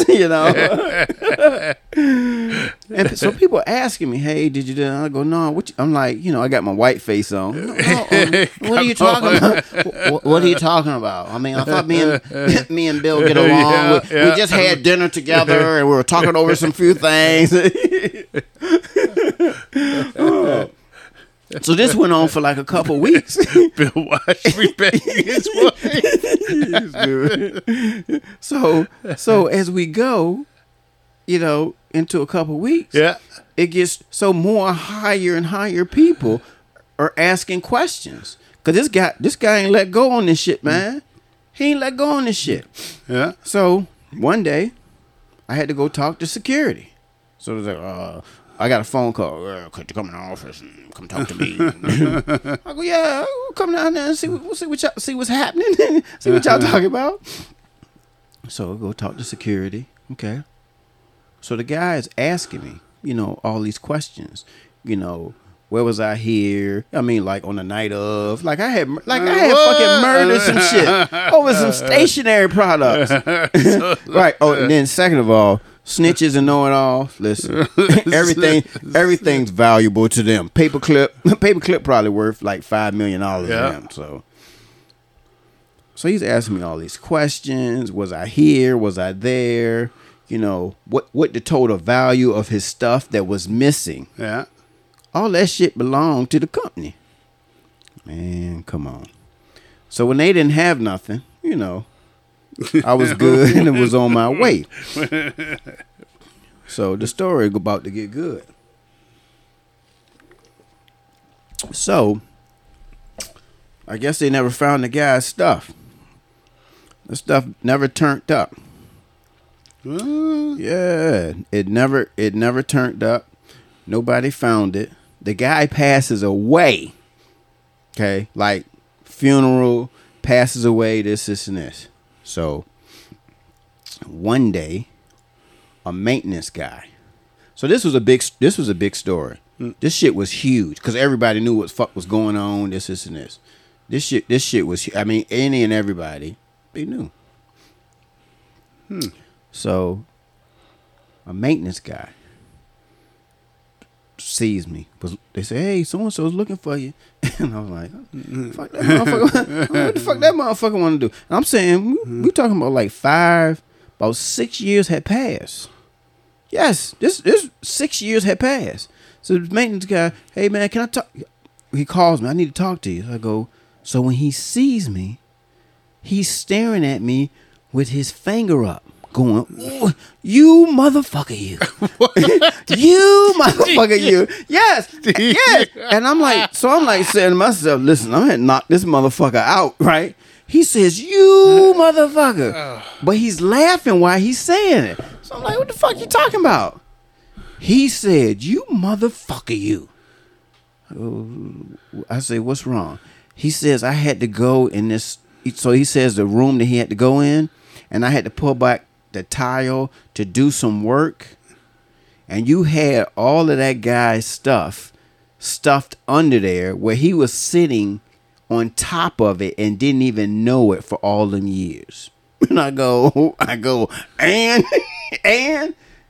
And so people are asking me, "Hey, did you do that?" I go, "No." I'm like, I got my white face on. What are you talking about? What are you talking about? I mean, I thought me and Bill get along. We just had dinner together and we were talking over some few things. So this went on for like a couple weeks. Bill watched me back his wife. So as we go, into a couple weeks, it gets so more higher and higher people are asking questions because this guy ain't let go on this shit, man. He ain't let go on this shit. Yeah. So one day, I had to go talk to security. So it was like, I got a phone call. Could you come in the office and come talk to me? I go, yeah, we'll come down there and see what's happening, see what y'all talking about. So I go talk to security. Okay. So the guy is asking me, all these questions, where was I here? I mean, like on the night of, I had fucking murdered some shit over some stationary products. Right. Oh, and then second of all, snitches and know-it-all. Listen, everything's valuable to them. Paperclip probably worth like $5 million to them. So he's asking me all these questions. Was I here? Was I there? What the total value of his stuff that was missing. Yeah. All that shit belonged to the company. Man, come on. So when they didn't have nothing, I was good and it was on my way. So the story about to get good. So I guess they never found the guy's stuff. The stuff never turned up. Yeah, it never turned up. Nobody found it. The guy passes away. Okay, like funeral, passes away, this and this. So one day, a maintenance guy. So this was a big story. This shit was huge because everybody knew what the fuck was going on. This and this. This shit was. I mean, any and everybody they knew. So, a maintenance guy sees me. They say, "Hey, so and so's looking for you," and I was like, "Fuck that motherfucker! What the fuck that motherfucker want to do?" And I'm saying, we talking about like about 6 years had passed. Yes, this 6 years had passed. So the maintenance guy, "Hey man, can I talk?" He calls me. "I need to talk to you." So I go. So when he sees me, he's staring at me with his finger up. going, ooh, you motherfucker, you. You motherfucker, you. Yes. Yes. And I'm like, so I'm like saying to myself, listen, I'm going to knock this motherfucker out, right? He says, you motherfucker. But he's laughing while he's saying it. So I'm like, what the fuck you talking about? He said, you motherfucker, you. I say, what's wrong? He says, I had to go in this. So he says the room that he had to go in, and I had to pull back the tile to do some work. And you had all of that guy's stuff stuffed under there where he was sitting on top of it and didn't even know it for all them years. And I go, and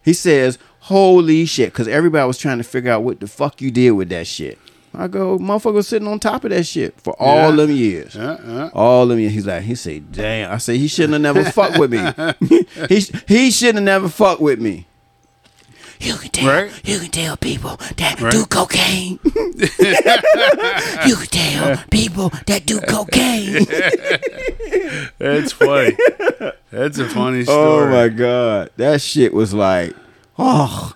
he says, holy shit, because everybody was trying to figure out what the fuck you did with that shit. I go, motherfucker was sitting on top of that shit for all them years. All them years. He's like, he said, damn. I said, he shouldn't have never fucked with me. He shouldn't have never fucked with me. You can tell people that do cocaine. You can tell people that do cocaine. That's funny. That's a funny story. Oh my God. That shit was like, oh,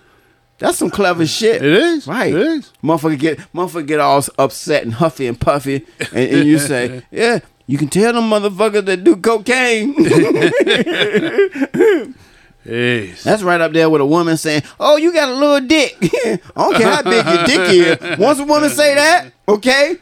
that's some clever shit. It is. Right. It is. Motherfucker get all upset and huffy and puffy. And you say, yeah, you can tell them motherfuckers that do cocaine. Yes. That's right up there with a woman saying, oh, you got a little dick. I don't care how big your dick is. Once a woman say that, okay,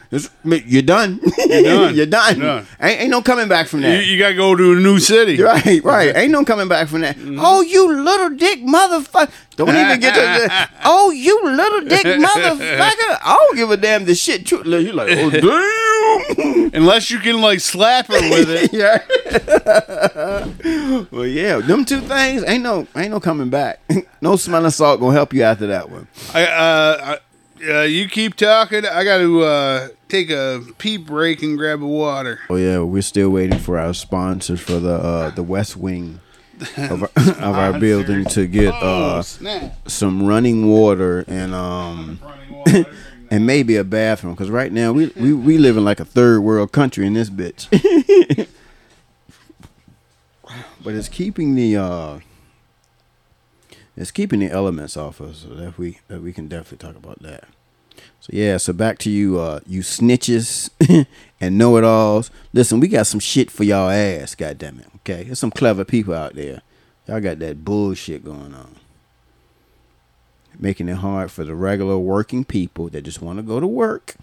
you're done. You're done. Ain't no coming back from that. You got to go to a new city. Right. Ain't no coming back from that. Mm-hmm. Oh, you little dick motherfucker. Don't even get to oh, you little dick motherfucker. I don't give a damn the shit. You're like, oh, damn. Unless you can, like, slap her with it. Yeah. Well, yeah, them two things, ain't no coming back. No smelling salt going to help you after that one. I you keep talking. I got to take a pee break and grab a water. Oh yeah, we're still waiting for our sponsors for the West Wing of our building to get some running water and and maybe a bathroom, because right now we live in like a third world country in this bitch. But it's keeping the elements off us, so that we can definitely talk about that. So yeah, so back to you, you snitches and know-it-alls. Listen, we got some shit for y'all ass, goddammit, okay? There's some clever people out there. Y'all got that bullshit going on, making it hard for the regular working people that just want to go to work,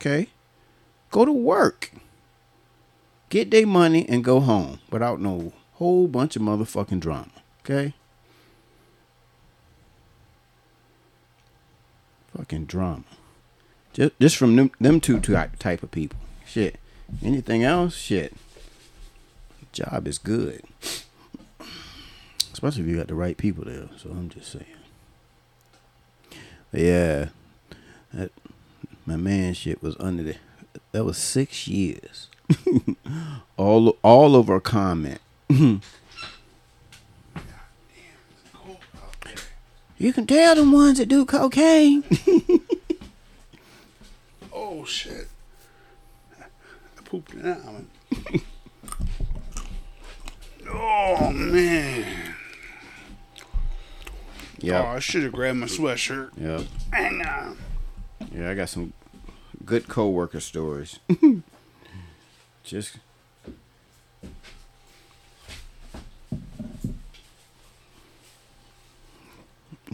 okay? Go to work. Get their money and go home without no whole bunch of motherfucking drama, okay? Fucking drama. Just from them two type of people. Shit. Anything else? Shit. Job is good. Especially if you got the right people there. So I'm just saying. But yeah. My man shit was that was 6 years. all over a comment. You can tell them ones that do cocaine. Oh, shit. I pooped it out. Oh, man. Yeah. Oh, I should have grabbed my sweatshirt. Yeah. Hang on. Yeah, I got some good co-worker stories. Just...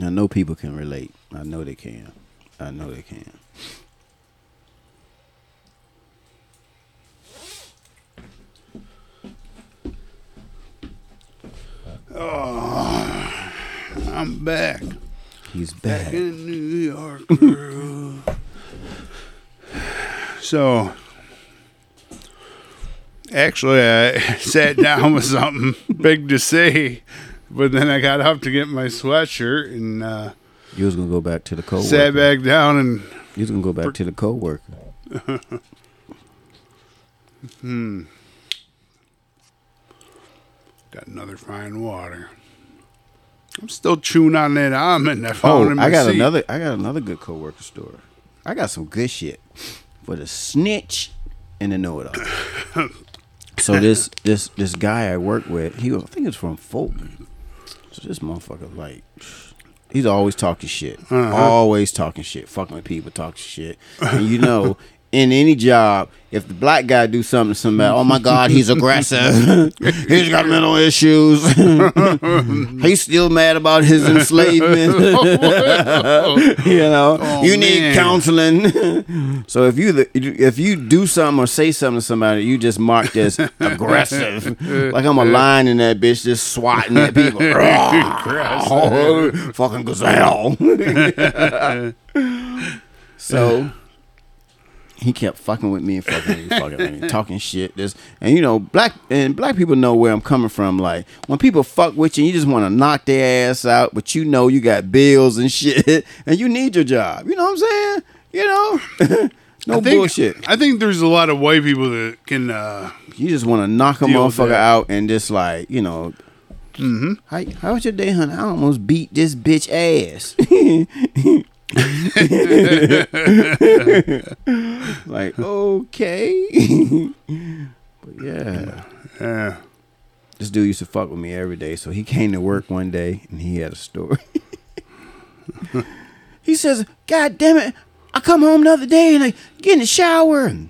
I know people can relate. I know they can. Oh, I'm back. He's back. Back in New York, girl. So, actually, I sat down with something big to say. But then I got up to get my sweatshirt and... you was going to go back to the co-worker. Sat back down and... You was going to go back to the co-worker. Got another fine water. I'm still chewing on that almond I found in my seat. I got another good co-worker story. I got some good shit for the snitch and the know-it-all. So this guy I work with, I think he was from Fulton. So this motherfucker, like, he's always talking shit. Uh-huh. Always talking shit. Fucking with people, talking shit. And you know, in any job, if the black guy do something to somebody, oh my God, he's aggressive. He's got mental issues. He's still mad about his enslavement. You know, oh, you need counseling. So if you do something or say something to somebody, you just marked as aggressive. Like I'm a lion in that bitch, just swatting at people. Fucking gazelle. So. He kept fucking with me and fucking with me, talking shit. This, and you know, black people know where I'm coming from. Like when people fuck with you, you just want to knock their ass out, but you know you got bills and shit, and you need your job. You know what I'm saying? You know, bullshit. I think there's a lot of white people that can. You just want to knock a motherfucker out and just like you know. Mm-hmm. How was your day, honey? I almost beat this bitch ass. Like okay. But yeah, this dude used to fuck with me every day. So he came to work one day and he had a story. He says, God damn it, I come home the other day and I get in the shower and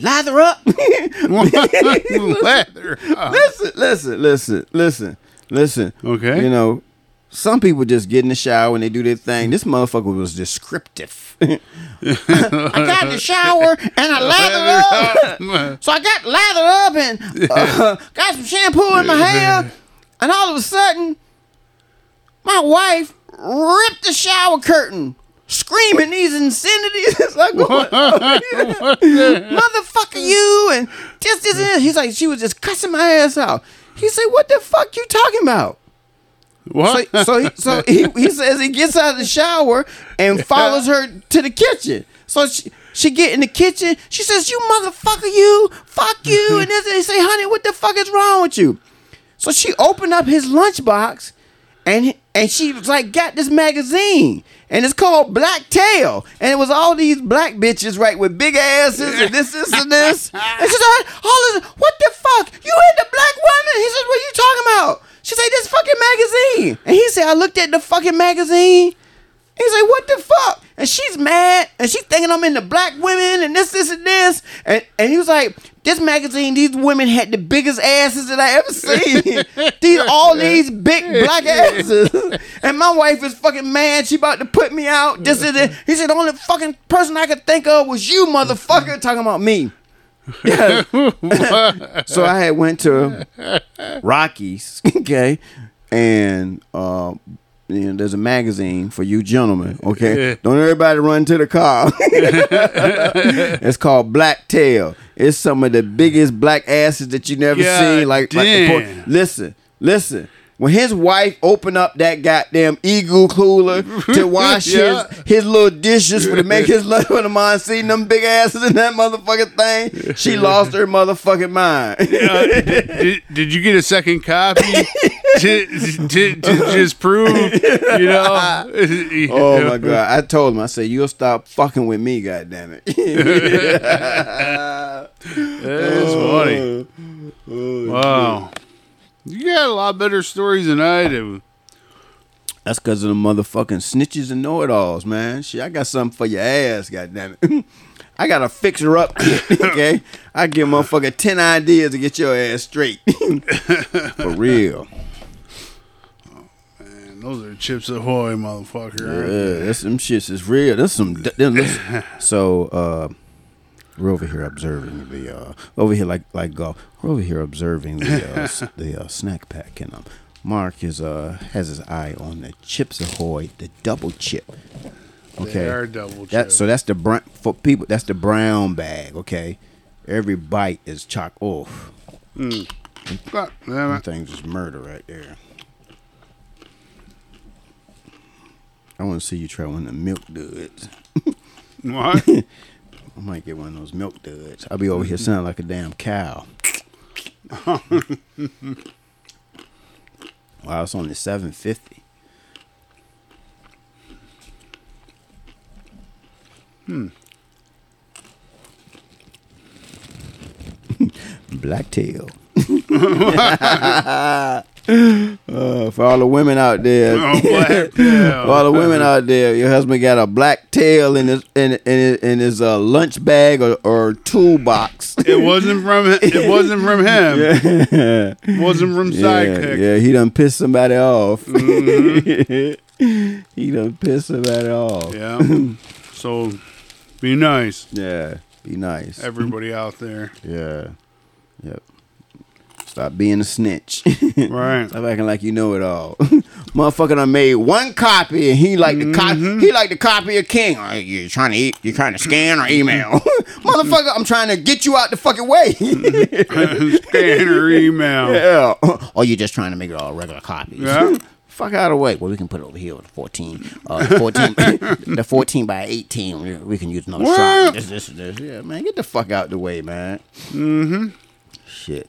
lather up. Listen. Okay. You know, some people just get in the shower and they do their thing. This motherfucker was descriptive. I got in the shower and I lathered up. So I got lathered up and got some shampoo in my hair. And all of a sudden, my wife ripped the shower curtain, screaming these insanities. Like, motherfucker, you. And just this and this. He's like, she was just cussing my ass out. He said, what the fuck you talking about? What? So he says he gets out of the shower and follows her to the kitchen. So she get in the kitchen. She says, you motherfucker, you. Fuck you. And they say, honey, what the fuck is wrong with you? So she opened up his lunchbox and she was like, got this magazine. And it's called Black Tail. And it was all these black bitches, right, with big asses and this. And she said, all this, what the fuck? You hit the black woman? He says, what are you talking about? She said, this fucking magazine. And he said, I looked at the fucking magazine. He's like, what the fuck? And she's mad. And she's thinking I'm into black women and this. And he was like, this magazine, these women had the biggest asses that I ever seen. All these big black asses. And my wife is fucking mad. She about to put me out. This is it. He said, the only fucking person I could think of was you, motherfucker. Talking about me. Yeah. So I had went to Rockies, okay, and you know, there's a magazine for you gentlemen, okay. Don't everybody run to the car. It's called Black Tail. It's some of the biggest black asses that you never seen. Listen. When his wife opened up that goddamn Eagle cooler to wash his little dishes for to make his love of the mind, seeing them big asses in that motherfucking thing, she lost her motherfucking mind. Did you get a second copy to just prove, you know? Oh, my God. I told him, I said, you'll stop fucking with me, goddammit. That's funny. Oh, wow. Dude. You got a lot better stories than I do. That's because of the motherfucking snitches and know-it-alls, man. Shit, I got something for your ass, goddammit. I got a fixer-up kit, okay? I give motherfucker 10 ideas to get your ass straight. For real. Oh, man, those are Chips Ahoy, motherfucker. Yeah, that's some shits is real. That's some... So, we're over here observing the over here like golf. We're over here observing the snack pack, and Mark is has his eye on the Chips Ahoy, the double chip. Okay, they are double chip. So that's the brown for people. That's the brown bag. Okay, every bite is chock off. That thing's just murder right there. I want to see you try one of the Milk Duds. What? I might get one of those Milk Duds. I'll be over here sounding like a damn cow. Wow, it's only $7.50. Black Tail. For all the women out there, for all the women out there, your husband got a black tail in his lunch bag or toolbox. It wasn't from him. Yeah. It wasn't from Sidekick. Yeah, he done pissed somebody off. Mm-hmm. He done pissed somebody off. Yeah. So be nice. Yeah, be nice. Everybody out there. Yeah. Yep. Stop being a snitch. Right. Stop acting like you know it all. Motherfucker done made one copy and he like the copy of King. Oh, you trying to scan or email. Motherfucker, I'm trying to get you out the fucking way. Scan or email. Yeah. Or you just trying to make it all regular copies. Yeah. Fuck out of the way. Well, we can put it over here with the 14 the 14 by 18. We can use another shot. This. Yeah, man. Get the fuck out the way, man. Mm-hmm. Shit.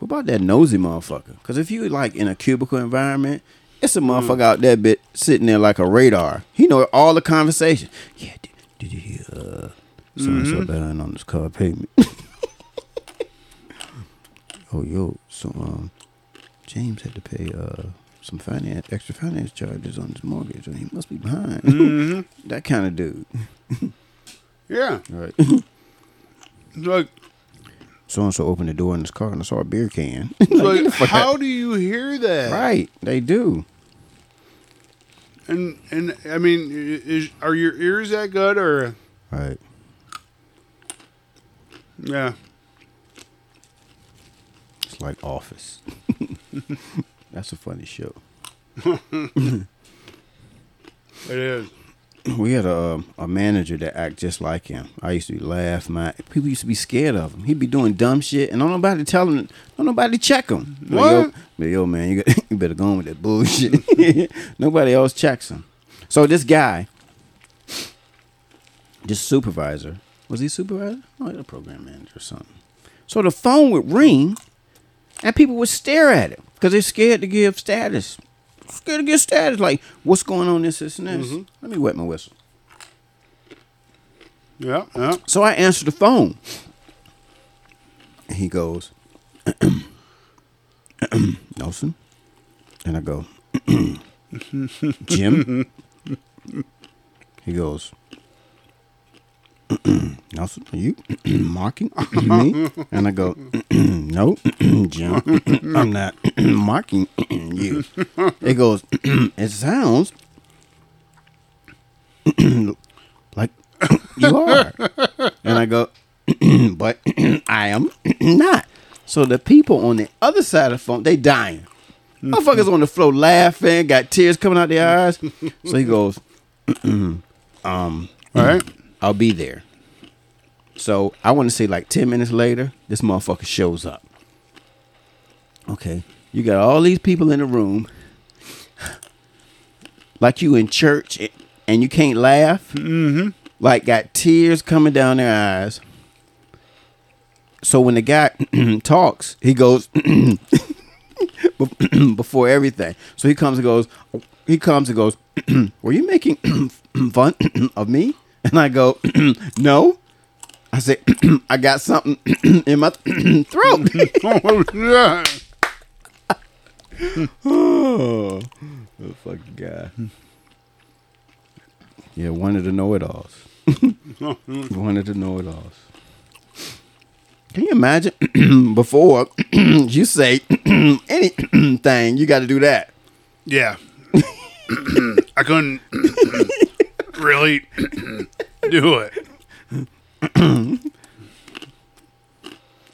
What about that nosy motherfucker? Because if you like in a cubicle environment, it's a motherfucker out there bit sitting there like a radar. He know all the conversation. Yeah, did you hear so-and-so behind on this car pavement? Oh, yo, so James had to pay some extra finance charges on his mortgage, and he must be behind. Mm-hmm. That kind of dude. Yeah. Right. It's like so-and-so opened the door in his car, and I saw a beer can. Like, how do you hear that? Right, they do. And I mean, are your ears that good, or? Right. Yeah. It's like Office. That's a funny show. It is. We had a manager that acted just like him. I used to laugh. People used to be scared of him. He'd be doing dumb shit, and don't nobody check him. What? Like, yo, man, you better go on with that bullshit. Nobody else checks him. So this guy, this supervisor, was he supervisor? No, he was a program manager or something. So the phone would ring, and people would stare at him because they're scared to give status. Scared to get status. Like, what's going on, this, and this. Mm-hmm. Let me wet my whistle. Yeah. So I answered the phone. And he goes, Nelson? And I go, Jim? He goes, Nelson, are you marking me? And I go, no, Jim, I'm not marking you. It goes, it sounds like you are. And I go, but I am not. So the people on the other side of the phone, they dying. Motherfuckers on the floor laughing, got tears coming out their eyes. So he goes, all right. I'll be there. So I want to say like 10 minutes later, this motherfucker shows up. Okay. You got all these people in the room. Like you in church and you can't laugh. Mm-hmm. Like got tears coming down their eyes. So when the guy talks, he goes before everything. So he comes and goes, were you making fun of me? And I go, no. I said, I got something in my throat. Oh, yeah. Oh, the fucking guy. Yeah, wanted to know it all. Wanted to know it all. Can you imagine? Before you say anything, you got to do that. Yeah. I couldn't really do it.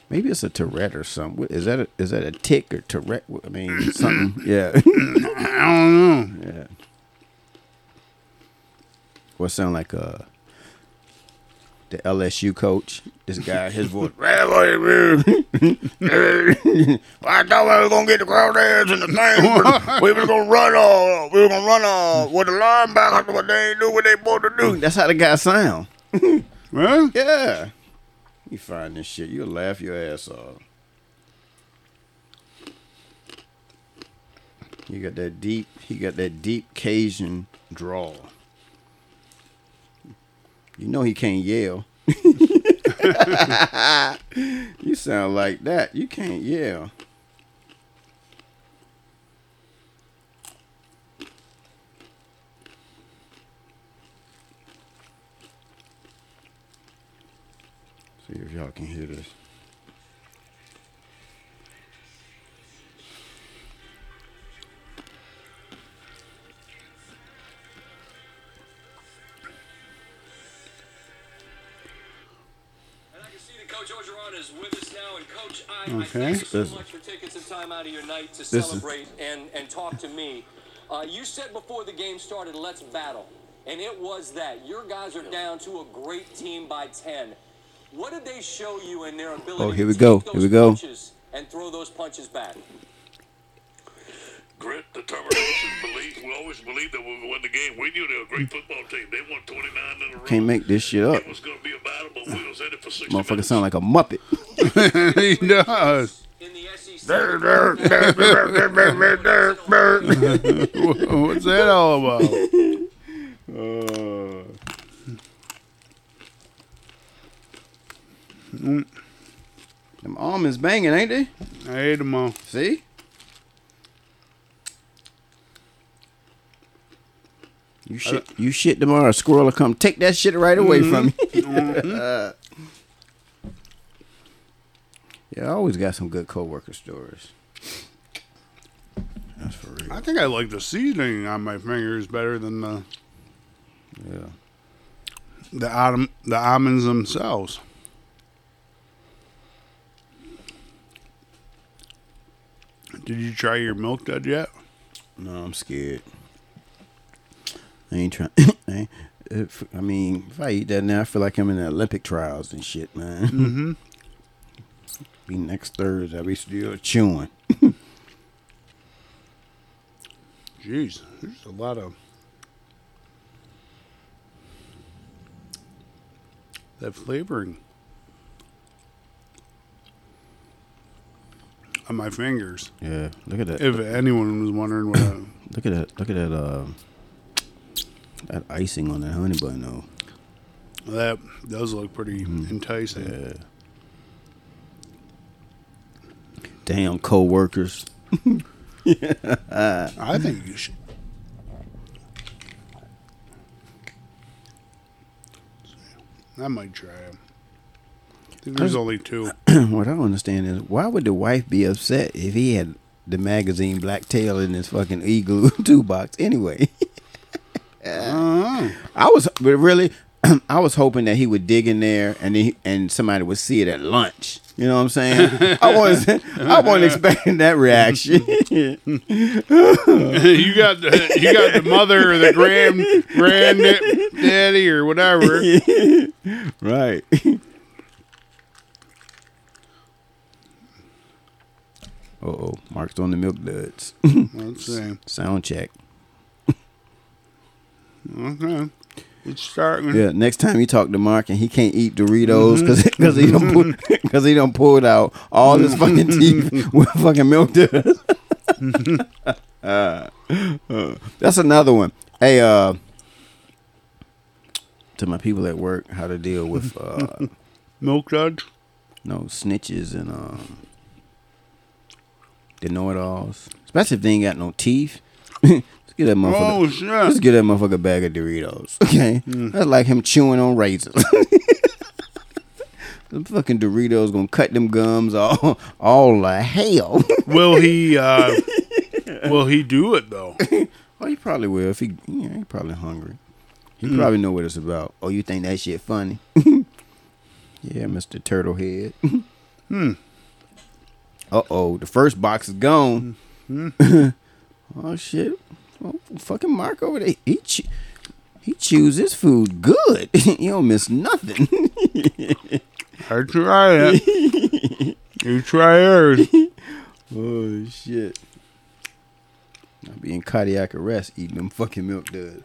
Maybe it's a Tourette or something. Is that a tick or Tourette? I mean, something. Yeah. I don't know. Yeah. What sound like the LSU coach? This guy, his voice. I thought we were gonna get the crowd ass in the thing. We were gonna run off. We were gonna run off with the linebackers, but they ain't do what they supposed to do. That's how the guy sound. Huh? Yeah. You find this shit, you'll laugh your ass off. You got that deep. He got that deep Cajun drawl. You know he can't yell. You sound like that. You can't yell. See if y'all can hear this. Okay. Thank you so much for taking some time out of your night to celebrate and talk to me. You said before the game started, let's battle. And it was that. Your guys are down to a great team by 10. What did they show you in their ability to take those punches and throw those punches back? Grit, determination, belief. We always believed that we would win the game. We knew they were a great football team. They won 29 in a row. Can't make this shit up. It was going to be a battle, but we was in it for 60 minutes. Motherfucker sound like a Muppet. He does. In the SEC. What's that all about? Them almonds banging, ain't they? I ate them all. See? You shit tomorrow, a squirrel will come take that shit right away from you. Yeah, I always got some good coworker stories. That's for real. I think I like the seasoning on my fingers better than the almonds themselves. Did you try your Milk Dud yet? No, I'm scared. I ain't trying. I mean, if I eat that now, I feel like I'm in the Olympic trials and shit, man. Mm-hmm. Be next Thursday, I'll be still chewing. Jeez, there's a lot of that flavoring on my fingers. Yeah, look at that. If anyone was wondering what, look at that. Look at that. That icing on that honey bun, though. That does look pretty enticing. Yeah. Damn co-workers. Yeah. I think you should. I might try them. I think there's only two. What I don't understand is, why would the wife be upset if he had the magazine Black Tail in his fucking Igloo 2 box anyway? I was hoping that he would dig in there and somebody would see it at lunch. You know what I'm saying? I wasn't expecting that reaction. You got the mother or the granddaddy or whatever, right? Mark's on the Milk Duds. Let's see. Sound check. Okay. It's starting. Yeah, next time you talk to Mark and he can't eat Doritos because he done pulled out all his fucking teeth with fucking Milk Duds. That's another one. Hey, to my people at work, how to deal with Milk Duds? No, snitches and the know-it-alls. Especially if they ain't got no teeth. Get that motherfucker. Oh, shit. Let's get that motherfucker bag of Doritos. Okay? That's like him chewing on razors. Them fucking Doritos gonna cut them gums all the hell. Will he do it though? Oh, he probably will. If he probably hungry. He probably know what it's about. Oh, you think that shit funny? Yeah, Mr. Turtlehead. The first box is gone. Oh shit. Well, fucking Mark over there, he chews his food good. You don't miss nothing. I try it. You try yours. Oh shit! I'm being cardiac arrest eating them fucking Milk Duds.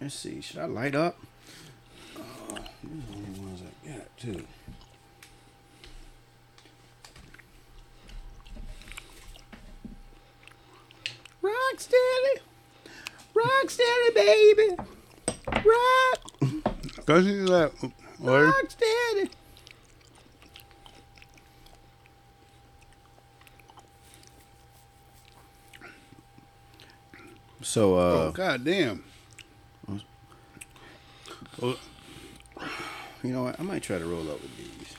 Let's see. Should I light up? Oh, these are the only ones I got too. Rocksteady, baby, rock. Go see that, Larry. Rocksteady. So, oh, goddamn. You know what? I might try to roll up with these.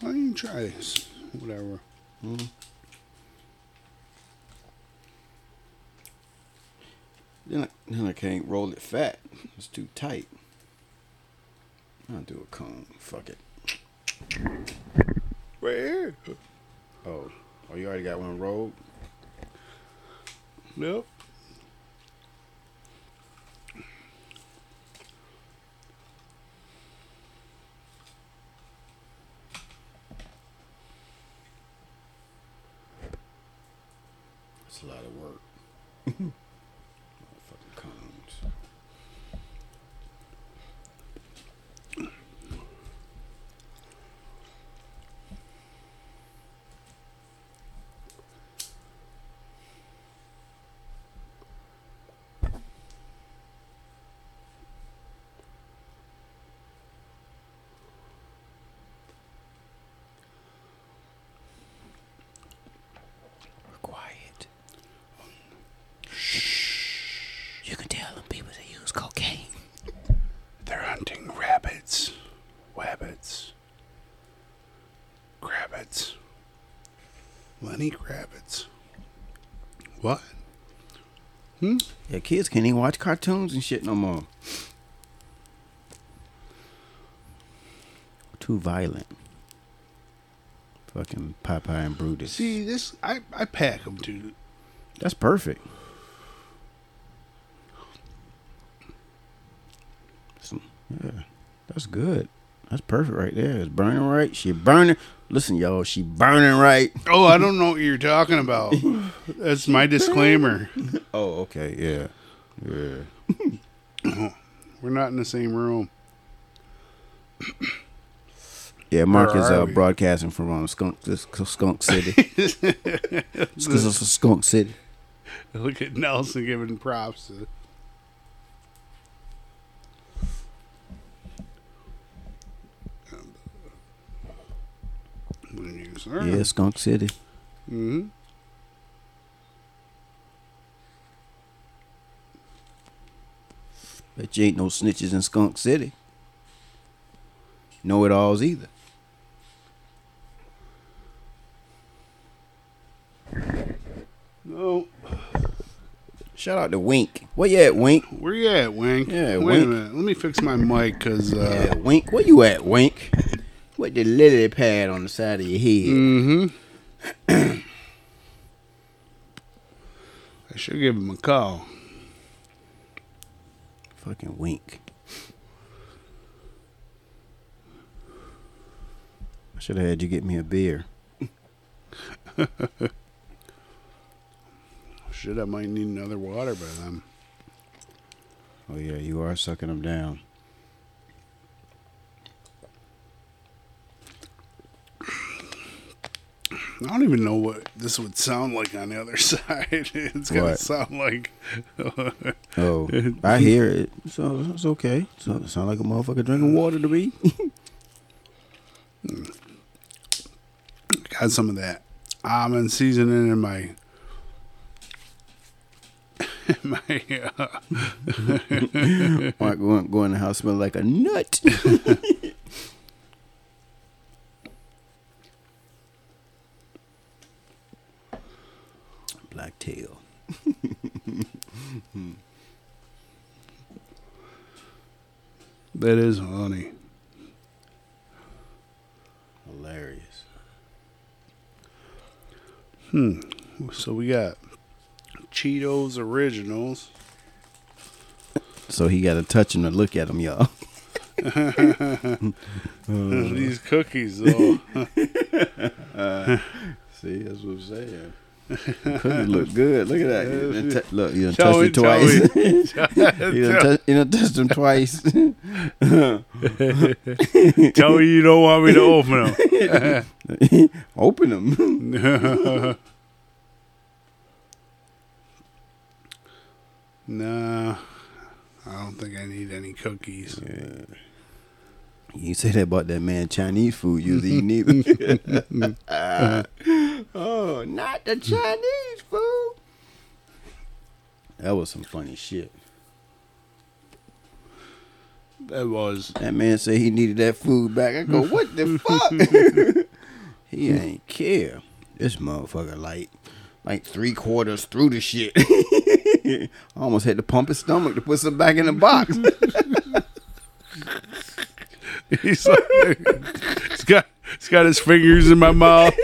Why don't you try this? Whatever. Mm-hmm. Then I can't roll it fat. It's too tight. I'll do a cone. Fuck it. Where? Oh, you already got one rolled? Nope. That's a lot of work. Motherfucking cones. Rabbits. What? Hmm? Yeah, kids can't even watch cartoons and shit no more. Too violent. Fucking Popeye and Brutus. See, this, I pack them, dude. That's perfect. Yeah, that's good. That's perfect right there. It's burning right. She burning. Listen, y'all, she burning right. Oh, I don't know what you're talking about. That's my disclaimer. Oh, okay. Yeah. We're not in the same room. Yeah, Mark is broadcasting from Skunk City. Skunk City. Look at Nelson giving props to yeah, Skunk City. Mm-hmm. Bet you ain't no snitches in Skunk City. Know-it-alls either. No. Shout out to Wink. Where you at, Wink? Where you at, Wink? Yeah, Wait a minute. Let me fix my mic, because... Yeah, Wink. Where you at, Wink? With the lily pad on the side of your head. Mm-hmm. I should give him a call. Fucking Wink. I should have had you get me a beer. Shit, I might need another water by then. Oh yeah, you are sucking them down. I don't even know what this would sound like on the other side. It's going to sound like... Oh, I hear it. So it's okay. So it sounds like a motherfucker drinking water to me. Got some of that almond seasoning in my... Mark go in the house smelling like a nut. Black Tail. That is funny. Hilarious. So we got Cheetos Originals. So he got to touch them and look at them, y'all. These cookies, though. See, that's what I'm saying. Cookies look good. Look at that. Look, you done touched it twice. You done touched them twice. Tell me you don't want me to open them. Open them. Nah, I don't think I need any cookies. Yeah. You said that about that man Chinese food. You was eating it. Oh, not the Chinese food. That was some funny shit. That was. That man said he needed that food back. I go, what the fuck? He ain't care. This motherfucker like 3/4 through the shit. I almost had to pump his stomach to put some back in the box. He's like, he's got his fingers in my mouth.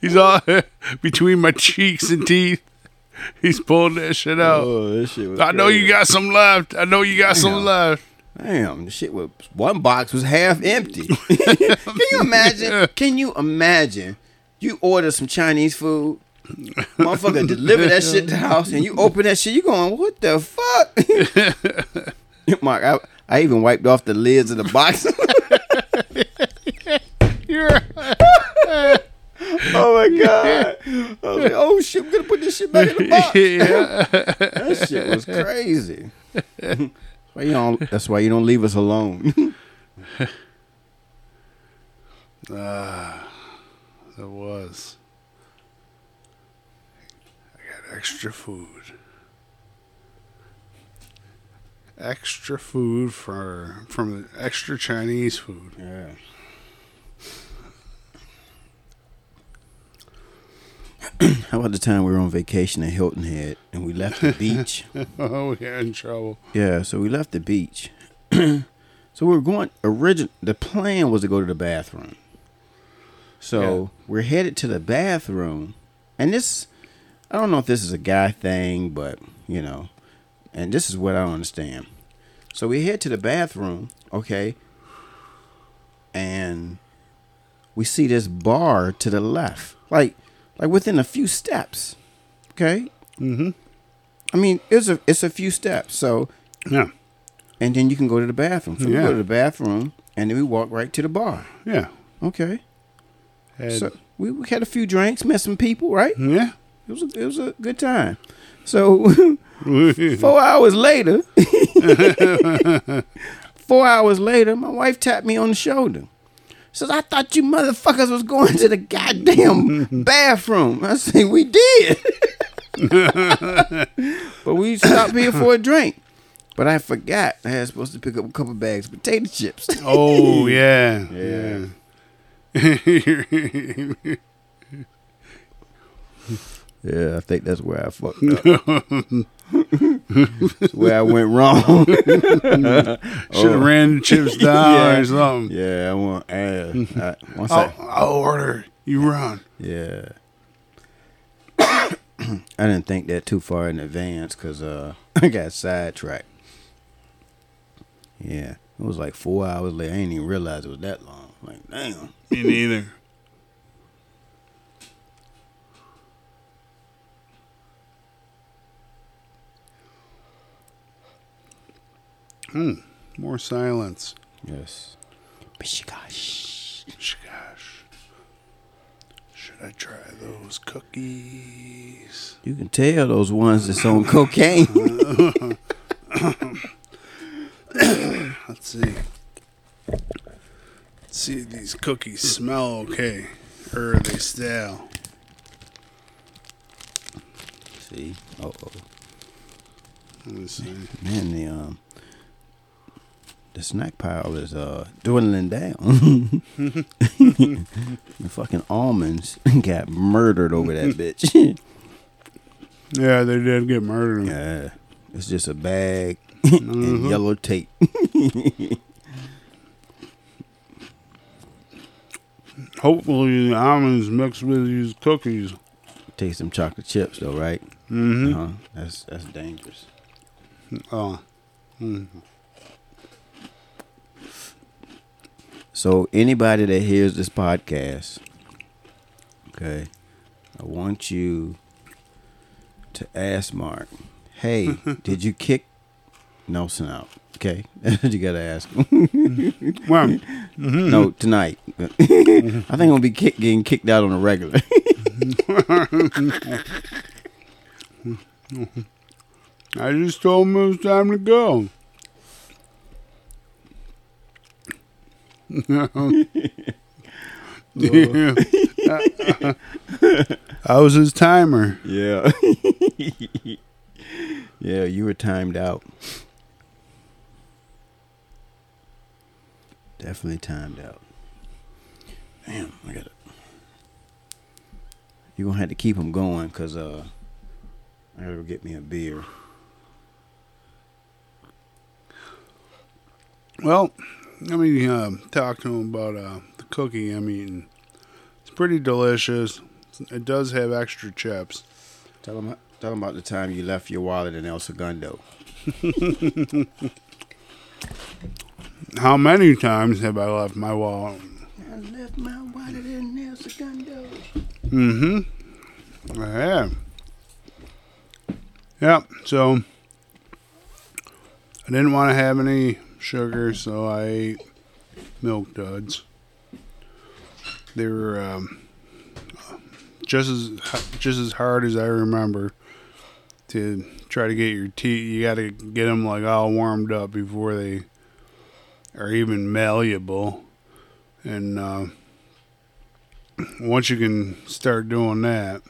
He's all between my cheeks and teeth. He's pulling that shit out. Oh, this shit was crazy. Know you got some left. I know you got some left. Damn, the shit was, one box was half empty. Can you imagine? You order some Chinese food, motherfucker deliver that shit to the house, and you open that shit, you going, what the fuck? Mark, I even wiped off the lids of the box. Oh my god. I was like, oh shit, I'm gonna put this shit back in the box. That shit was crazy. That's why you don't leave us alone. That was. I got extra food from the extra Chinese food. Yeah. How about the time we were on vacation at Hilton Head and we left the beach? Oh, we got in trouble. Yeah, so we left the beach. So we were going, the plan was to go to the bathroom. So we're headed to the bathroom. And this, I don't know if this is a guy thing, but, you know, and this is what I don't understand. So we head to the bathroom, okay, and we see this bar to the left. Like within a few steps, okay? Mm-hmm. I mean, it's a few steps, so... Yeah. And then you can go to the bathroom. So we go to the bathroom, and then we walk right to the bar. Yeah. Okay. So we had a few drinks, met some people, right? Yeah. It was a good time. So, 4 hours later... 4 hours later, my wife tapped me on the shoulder. Says, I thought you motherfuckers was going to the goddamn bathroom. I say, we did. But we stopped here for a drink. But I forgot I was supposed to pick up a couple bags of potato chips. Oh, yeah. Yeah. Yeah, I think that's where I fucked up. That's where I went wrong. Should have ran the chips down or something. Yeah, I want I'll order. You run. Yeah. I didn't think that too far in advance because I got sidetracked. Yeah, it was like 4 hours later. I didn't even realize it was that long. Like, damn. Me neither. More silence. Yes. Michigash. Should I try those cookies? You can tell those ones that's on cocaine. Let's see. Let's see if these cookies smell okay. Or are they stale? See? Uh-oh. Let's see. Man, the snack pile is dwindling down. The fucking almonds got murdered over that bitch. Yeah, they did get murdered. Yeah, it's just a bag and yellow tape. Hopefully, the almonds mixed with these cookies. Take some chocolate chips, though, right? Mm-hmm. Uh-huh. That's dangerous. Oh. Mm-hmm. So anybody that hears this podcast, okay, I want you to ask Mark, hey, did you kick Nelson out? Okay, you got to ask him. Well, mm-hmm. No, tonight. I think I'm going to be getting kicked out on a regular. I just told him it was time to go. Yeah. I was his timer. Yeah. Yeah, you were timed out. Definitely timed out. Damn, I got it. You're going to have to keep them going because I got to get me a beer. Well, let me talk to him about the cookie I'm eating. It's pretty delicious. It does have extra chips. Tell him about the time you left your wallet in El Segundo. How many times have I left my wallet? I left my wallet in El Segundo. Mm-hmm. I have. Yeah, so I didn't want to have any sugar, so I ate Milk Duds. They were just as hard as I remember to try to get your teeth. You got to get them like all warmed up before they are even malleable. And once you can start doing that,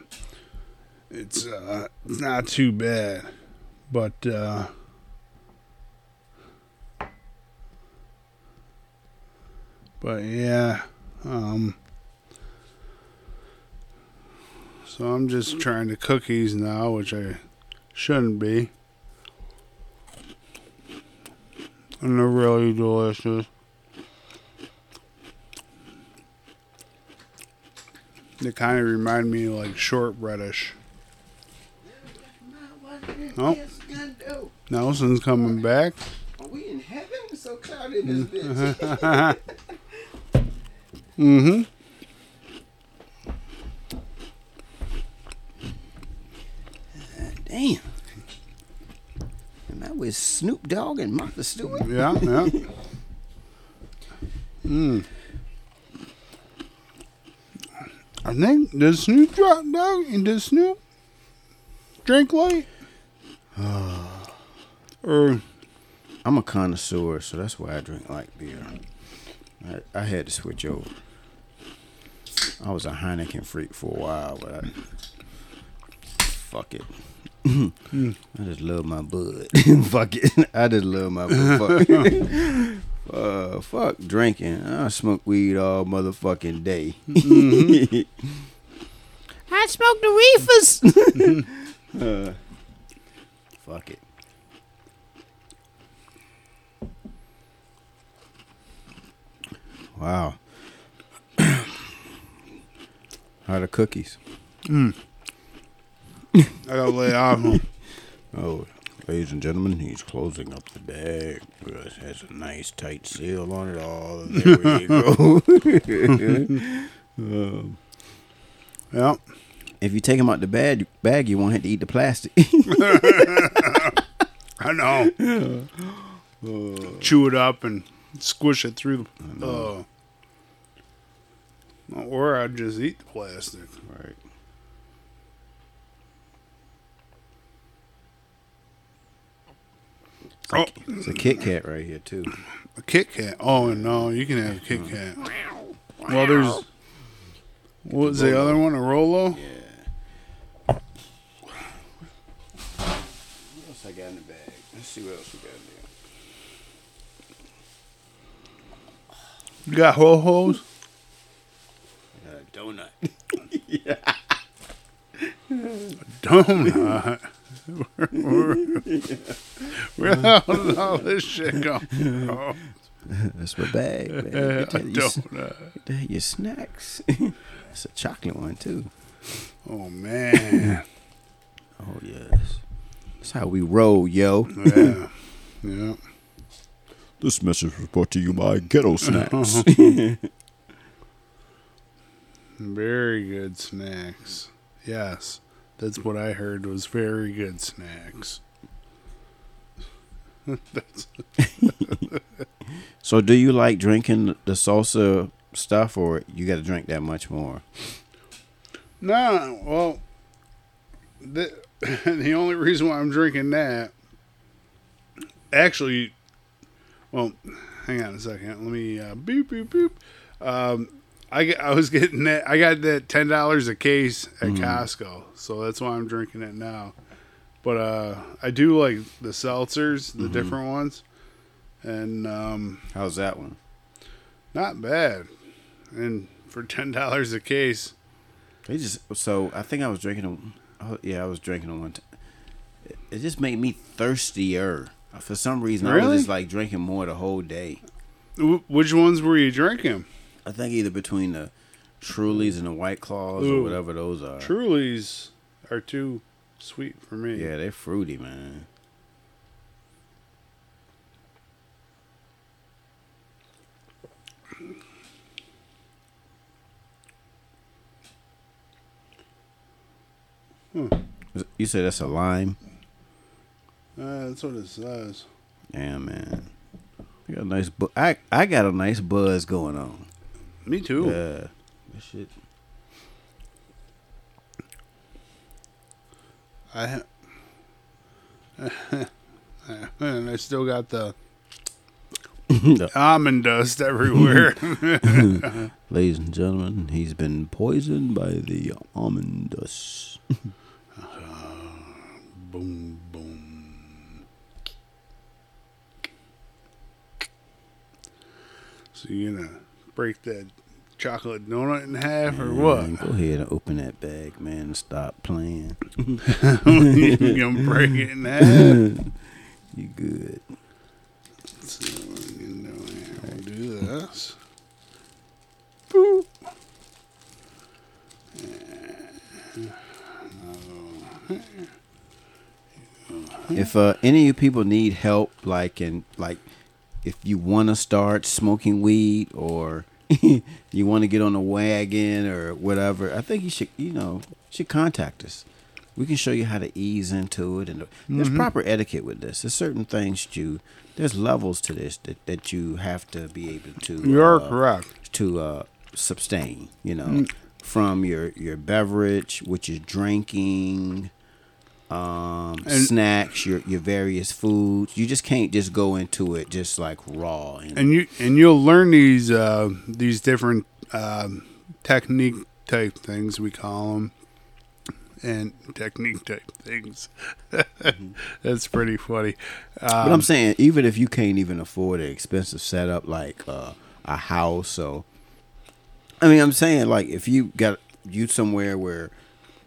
it's not too bad. But yeah. So I'm just trying the cookies now, which I shouldn't be. And they're really delicious. They kind of remind me of like shortbreadish. Oh, Nelson's coming back. Are we in heaven? It's so cloudy in this bitch. Mm-hmm. Damn. And that was Snoop Dogg and Martha Stewart. Yeah, yeah. Mm. I think, does Snoop drink light? Or I'm a connoisseur, so that's why I drink light beer. I had to switch over. I was a Heineken freak for a while, but fuck it. I just love my Bud. Fuck it. I just love my Bud. Fuck it. Fuck drinking. I smoke weed all motherfucking day. Mm-hmm. I smoke the reefers. Fuck it. Wow. How are the cookies? I gotta lay off them. Oh, ladies and gentlemen, he's closing up the bag. It has a nice tight seal on it. Oh, there we go. Well, if you take them out the bag, you won't have to eat the plastic. I know. Chew it up and squish it through the. Or I'd just eat the plastic. Right. It's a Kit Kat right here too. A Kit Kat? Oh no, you can have a Kit Kat. Well, there's what was the other one? A Rolo? Yeah. What else I got in the bag? Let's see what else we got in there. You got Ho-Ho's? I got a donut. Yeah. A donut. Where the hell did all this shit come from? That's my bag, man. Your snacks. It's a chocolate one too. Oh man. Oh yes. That's how we roll, yo. Yeah. Yeah. This message was brought to you by Ghetto Snacks. Very good snacks. Yes. That's what I heard was very good snacks. So do you like drinking the salsa stuff, or you got to drink that much more? No, well, the only reason why I'm drinking that, actually, well, hang on a second. Let me boop. I was getting that. I got that $10 a case at Costco, so that's why I'm drinking it now. But I do like the seltzers, the different ones. And how's that one? Not bad. And for $10 a case, I think I was drinking them. Oh, yeah, I was drinking them one time. It just made me thirstier for some reason. Really? I was just like drinking more the whole day. Which ones were you drinking? I think either between the Trulies and the White Claws or whatever those are. Trulies are too sweet for me. Yeah, they're fruity, man. You said that's a lime? That's what it says. Yeah, man. You got a nice I got a nice buzz going on. Me too. Yeah. That shit. I still got the almond dust everywhere. Ladies and gentlemen, he's been poisoned by the almond dust. Boom, boom. So you're going to break that chocolate donut in half, or what? Go ahead and open that bag, man, and stop playing. You're going to break it in half? You good. Let's see what we can do here. We'll do this. Boop. If any of you people need help, if you want to start smoking weed or you want to get on a wagon or whatever, I think you should, contact us. We can show you how to ease into it, and there's proper etiquette with this. There's certain things there's levels to this that you have to be able to. You're correct. To sustain, from your beverage, which is drinking. Snacks, your various foods. You just can't just go into it just like raw. You'll learn these different technique type things, we call them, and technique type things. That's pretty funny. But I'm saying, even if you can't even afford an expensive setup like a house, I'm saying if you somewhere where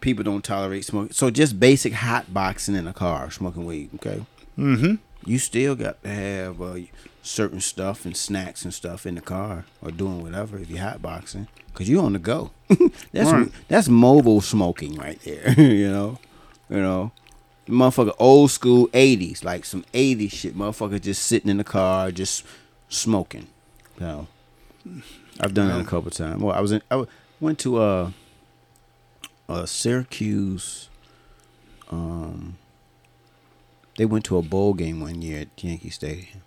people don't tolerate smoking. So just basic hot boxing in a car, smoking weed, okay? Mm-hmm. You still got to have certain stuff and snacks and stuff in the car or doing whatever if you're hot boxing, because you're on the go. That's mobile smoking right there, you know. Motherfucker, old school 80s, like some 80s shit. Motherfucker just sitting in the car, just smoking. So I've done that a couple of times. Well, I went to... Syracuse, they went to a bowl game one year at Yankee Stadium,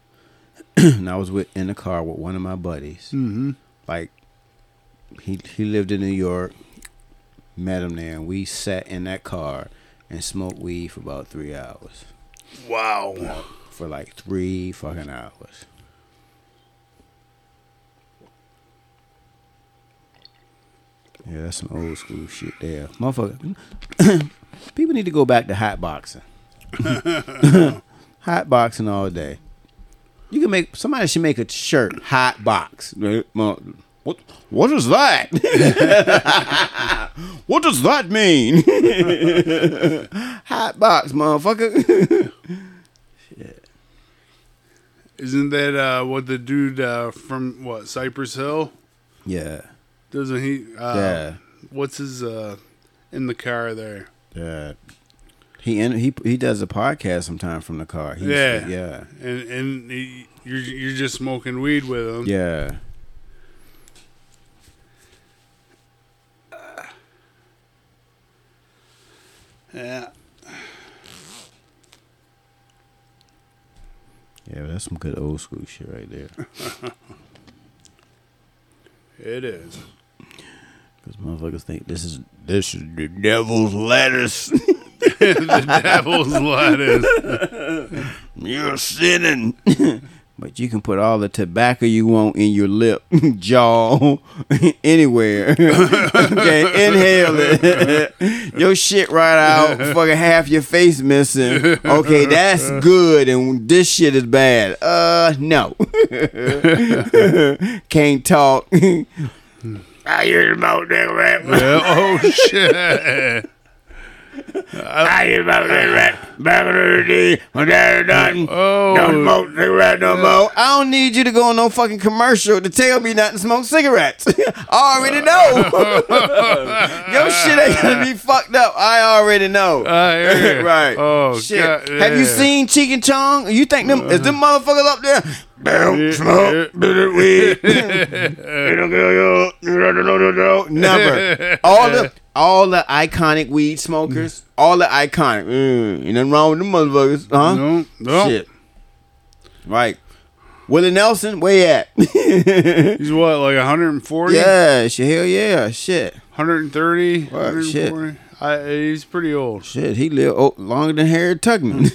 and I was in the car with one of my buddies. Mm-hmm. Like he lived in New York, met him there, and we sat in that car and smoked weed for about 3 hours. Wow! For like 3 fucking hours. Yeah, that's some old school shit there. Motherfucker, people need to go back to hot boxing. Hot boxing all day. You can make... Somebody should make a shirt. Hot box. What is that? What does that mean? Hot box, motherfucker. Shit. Isn't that what the dude from, Cypress Hill? Yeah. Doesn't he? Yeah. What's his in the car there? Yeah. He does a podcast sometimes from the car. Yeah. And you're just smoking weed with him. Yeah. Yeah. Yeah, but that's some good old school shit right there. It is. Because motherfuckers think this is the devil's lettuce. The devil's lettuce. You're sinning. But you can put all the tobacco you want in your lip, jaw, anywhere. Okay, inhale it. Your shit right out, fucking half your face missing. Okay, that's good, and this shit is bad. No. Can't talk. I hear about that rap. Oh, shit. I hear about that rat back in the day when that was done. Don't smoke cigarettes no more. I don't need you to go on no fucking commercial to tell me not to smoke cigarettes. I already know. Your shit ain't gonna be fucked up. I already know. Yeah. Right. Oh, shit. God, yeah. Have you seen Cheek and Chong? You think them is them motherfuckers up there? Don't smoke bitter weed. Never. All the iconic weed smokers, all the iconic. Ain't nothing wrong with them motherfuckers, huh? No. Shit. Right. Willie Nelson, where you at? He's what, like 140? Yeah, hell yeah, shit. 130, what, 140? Shit. He's pretty old. Shit, he lived longer than Harriet Tubman. That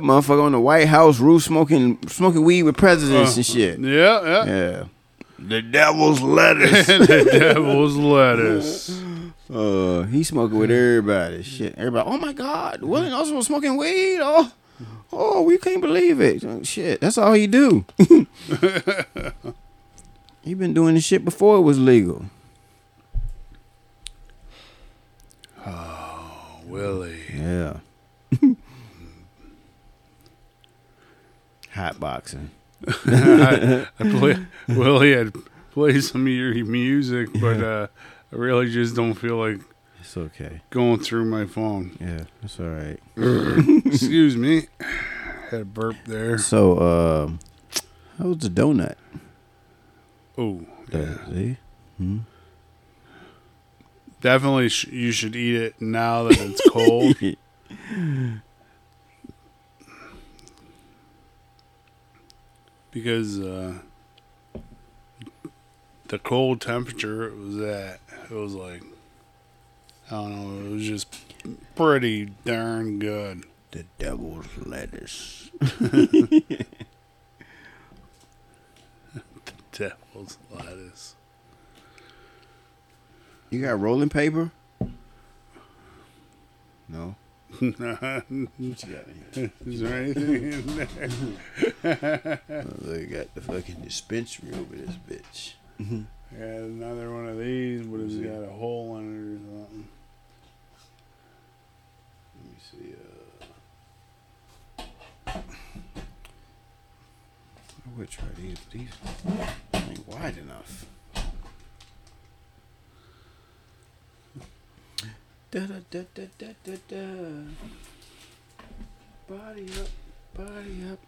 motherfucker on the White House roof smoking weed with presidents and shit. Yeah. The devil's lettuce. The devil's lettuce. He's smoking with everybody. Shit, everybody. Oh my God, Willie Nelson was smoking weed. Oh, we can't believe it. Shit, that's all he do. He been doing this shit before it was legal. Oh, Willie. Yeah. Hot boxing. Willie had played some of your music, but I really just don't feel like it's okay going through my phone. Yeah, that's all right. Excuse me, had a burp there. So, how was the donut? Oh, yeah. See? Hmm? Definitely, you should eat it now that it's cold. Because the cold temperature it was like, I don't know, it was just pretty darn good. The devil's lettuce. The devil's lettuce. You got rolling paper? No. What you got in here? Is there anything in there? They got the fucking dispensary over this bitch. I got another one of these, but it's got a hole in it or something. Let me see. I would try these. These ain't wide enough. Da da da da da da da. Body up, body up,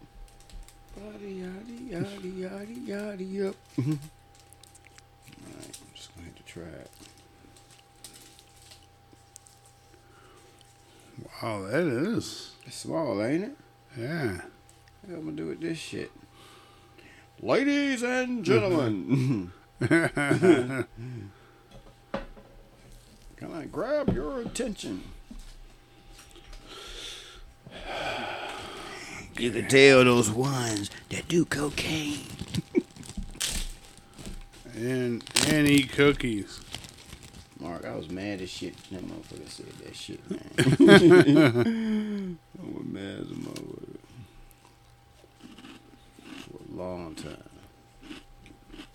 body yaddy yaddy yaddy yaddy up. Alright, I'm just going to have to try it. Wow, that is. It's small, ain't it? Yeah. How am I gonna do with this shit? Ladies and gentlemen. Can I grab your attention? You can tell those ones that do cocaine. and eat cookies. Mark, I was mad as shit. That motherfucker said that shit, man. I was mad as a motherfucker for a long time.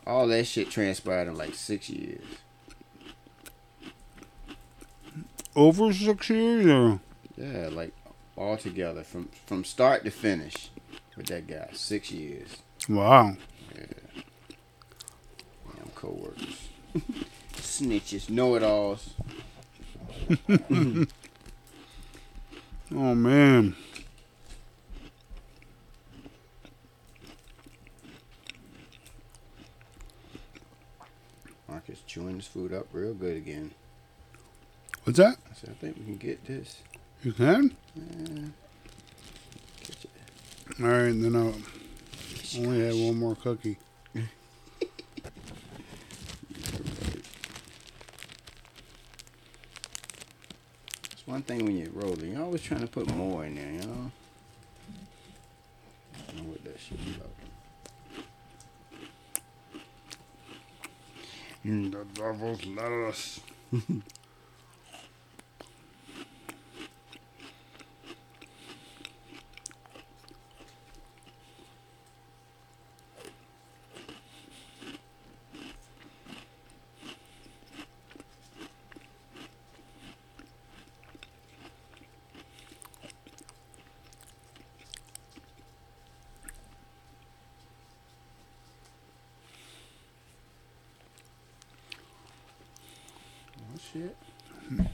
All that shit transpired in like 6 years. Over 6 years, or yeah, like all together from start to finish with that guy, 6 years. Wow. Yeah. Damn coworkers, snitches, know-it-alls. Oh man. Mark is chewing this food up real good again. What's that? I said, I think we can get this. You can? Catch it. All right, and then I only had one more cookie. One thing when you roll it, you're always trying to put more in there, you know? I don't know what that shit is about. The devil's lettuce. Shit. I'm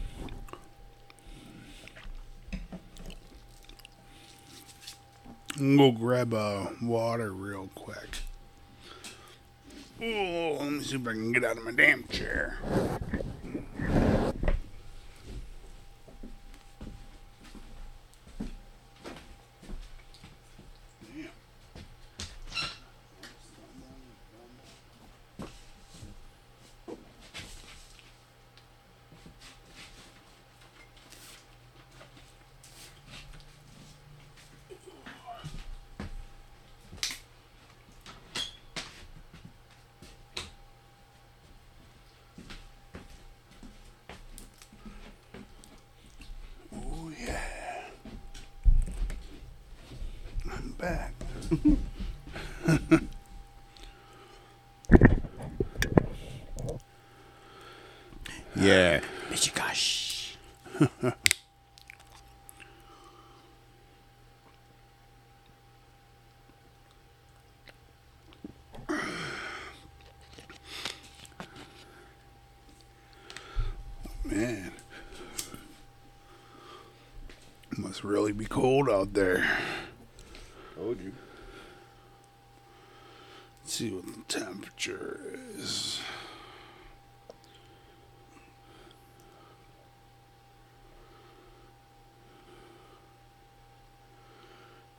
gonna go grab water real quick. Oh, let me see if I can get out of my damn chair. Back. Yeah. Michigash. Man. It must really be cold out there. Told you. Let's see what the temperature is.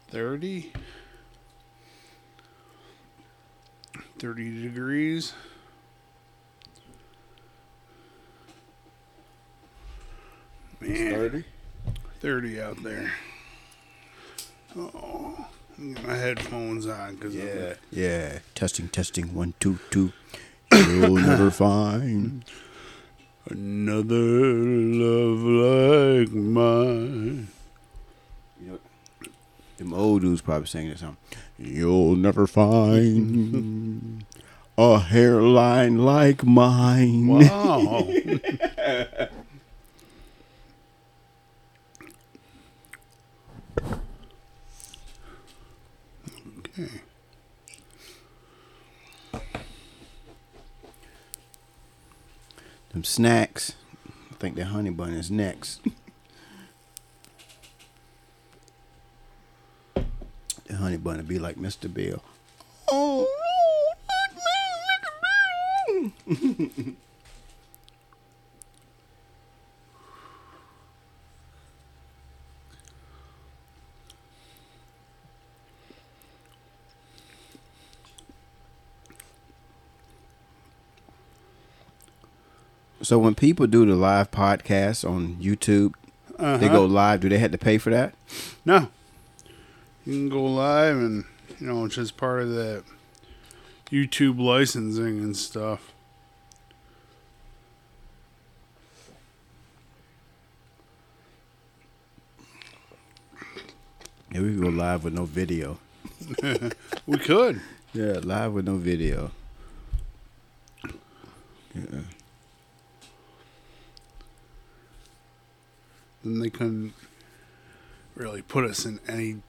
Thirty degrees. Man, 30 out there. Oh. My headphones on, cause yeah. Testing, 1, 2, 2. You'll never find another love like mine. You know, them old dudes probably singing this song. You'll never find a hairline like mine. Wow. Them snacks. I think the honey bun is next. The honey bun would be like Mr. Bill. Oh, Mr. Bill. So when people do the live podcasts on YouTube, They go live. Do they have to pay for that? No, you can go live, and you know it's just part of that YouTube licensing and stuff. Yeah, we can go live with no video. We could. Yeah, live with no video. Yeah. Then they couldn't really put us in any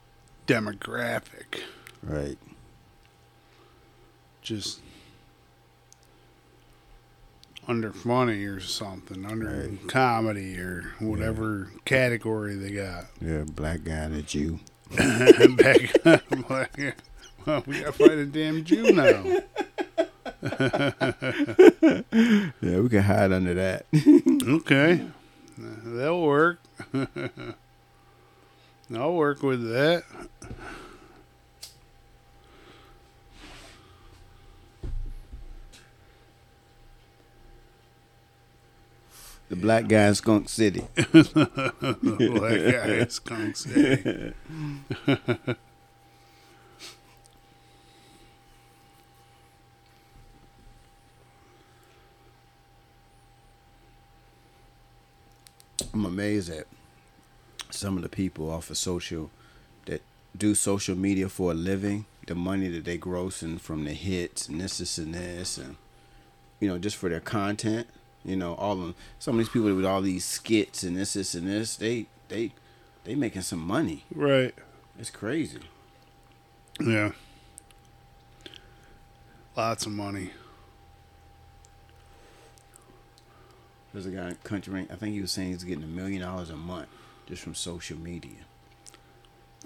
demographic. Right. Just under funny or something, under comedy or whatever category they got. Yeah, black guy and a Jew. Black guy. Well, we got to fight a damn Jew now. Yeah, we can hide under that. Okay. That'll work. I'll work with that. The black guy in Skunk City. I'm amazed at some of the people off of social that do social media for a living, the money that they grossing from the hits and this and you know, just for their content. You know, all of them, some of these people with all these skits and this, they making some money. Right. It's crazy. Yeah. Lots of money. There's a guy in Country, I think he was saying he's getting $1 million a month just from social media.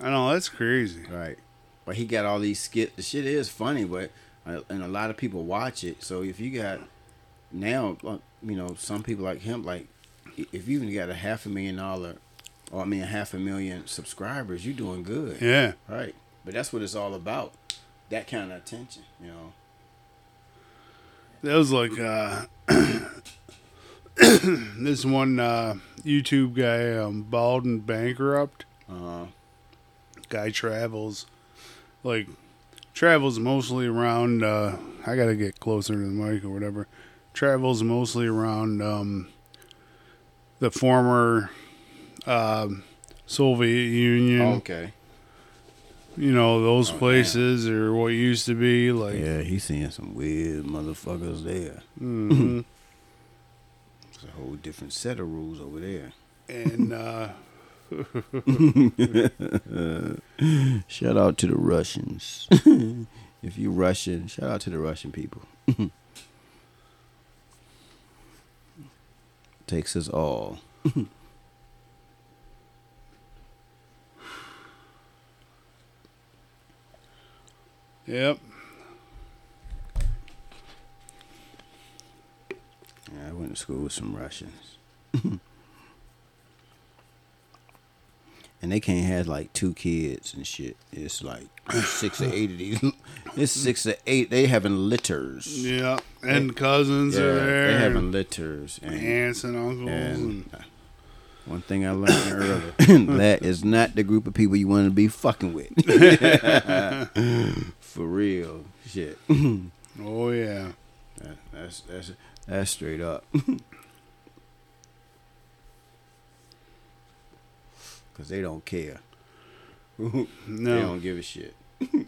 I know, that's crazy. Right. But he got all these skits. The shit is funny, but, and a lot of people watch it. So if you got, now, you know, some people like him, like, if you even got a half a million subscribers, you're doing good. Yeah. Right. But that's what it's all about. That kind of attention, you know. That was like, this one YouTube guy, Bald and Bankrupt. Uh-huh. Guy travels mostly around, I gotta get closer to the mic or whatever. Travels mostly around the former Soviet Union. Oh, okay. You know, those places, man, or what used to be. Like, yeah, he's seeing some weird motherfuckers there. Mm-hmm. It's a whole different set of rules over there. And shout out to the Russians. If you Russian, shout out to the Russian people. Takes us all. Yep. Yeah, I went to school with some Russians. And they can't have like 2 kids and shit. It's like 6 or 8 of these. It's 6 or 8. They having litters. Yeah, and cousins are there. They having litters. And aunts and uncles. And one thing I learned earlier, that is not the group of people you want to be fucking with. For real, shit. Oh yeah, that's straight up. Because they don't care. No. They don't give a shit. The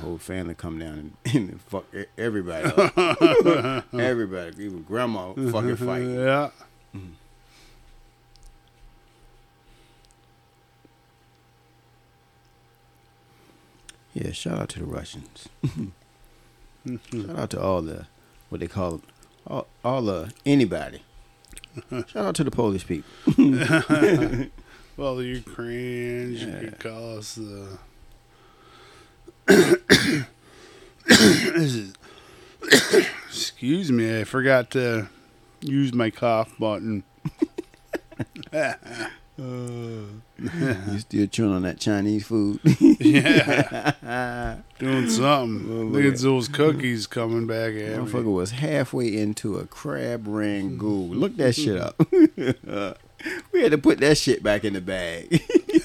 whole family come down and fuck everybody up. Everybody. Even grandma fucking fight. Yeah. Yeah, shout out to the Russians. Shout out to all the, what they call them, all anybody. Shout out to the Polish people. Well, the Ukrainians, yeah. You could call us the excuse me, I forgot to use my cough button. You still chewing on that Chinese food? Yeah. Doing something. Oh, look at those cookies coming back at me. Motherfucker was halfway into a crab rangoon. Look that shit up. We had to put that shit back in the bag.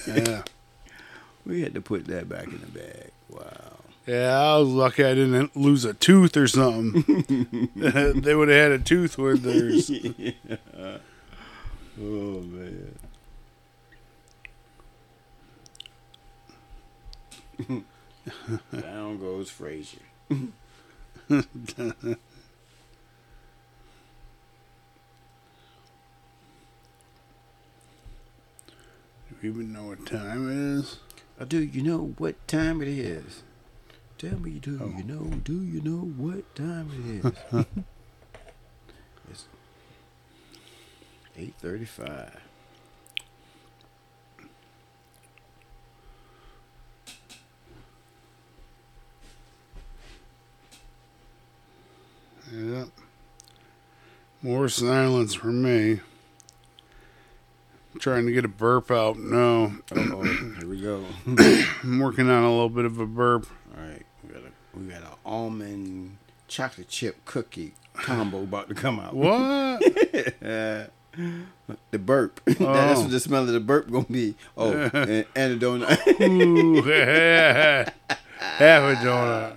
Yeah. We had to put that back in the bag. Wow. Yeah, I was lucky I didn't lose a tooth or something. They would have had a tooth with theirs. Yeah. Oh, man. Down goes Frazier. Do you even know what time it is? Do you know what time it is? Tell me, do you know what time it is? It's 8:35. Yep. More silence for me. I'm trying to get a burp out. No. Uh-oh. Here we go. I'm working on a little bit of a burp. All right. We got an almond chocolate chip cookie combo about to come out. What? The burp. Oh. That's what the smell of the burp gonna be. Oh, and a donut. Ooh, half a donut.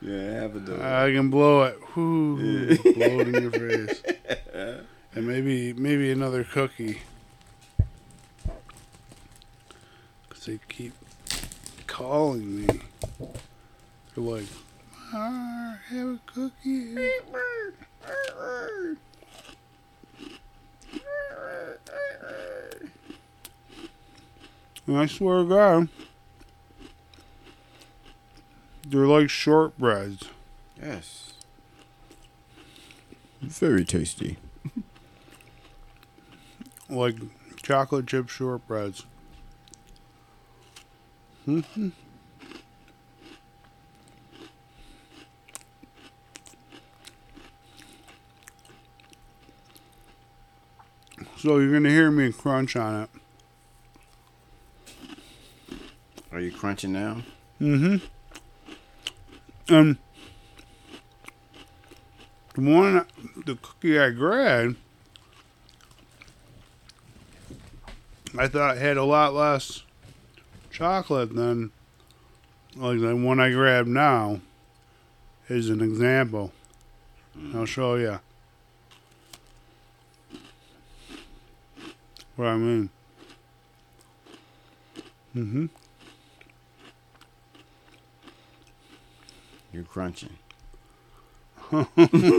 Yeah, half a donut. I can blow it. Ooh, yeah. Blow it in your face. And maybe another cookie. Cause they keep calling me. They're like, I have a cookie. And I swear to God, they're like shortbreads. Yes. Very tasty. Like chocolate chip shortbreads. Mm-hmm. So you're going to hear me crunch on it. Are you crunching now? Mm-hmm. The cookie I grabbed, I thought had a lot less chocolate than like the one I grabbed now is an example. I'll show you what I mean. Mm-hmm. You're crunching. Mm-hmm.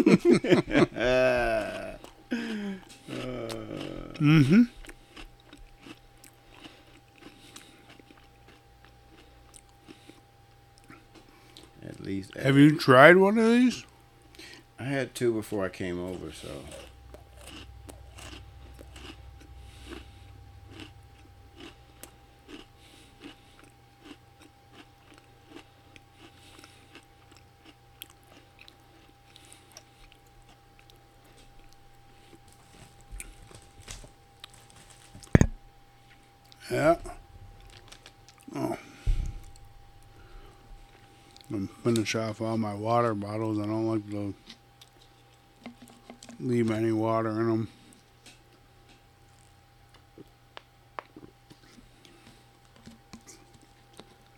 At least. Have you tried one of these? I had two before I came over, so. Yeah. Oh. I'm finish off all my water bottles. I don't like to leave any water in them.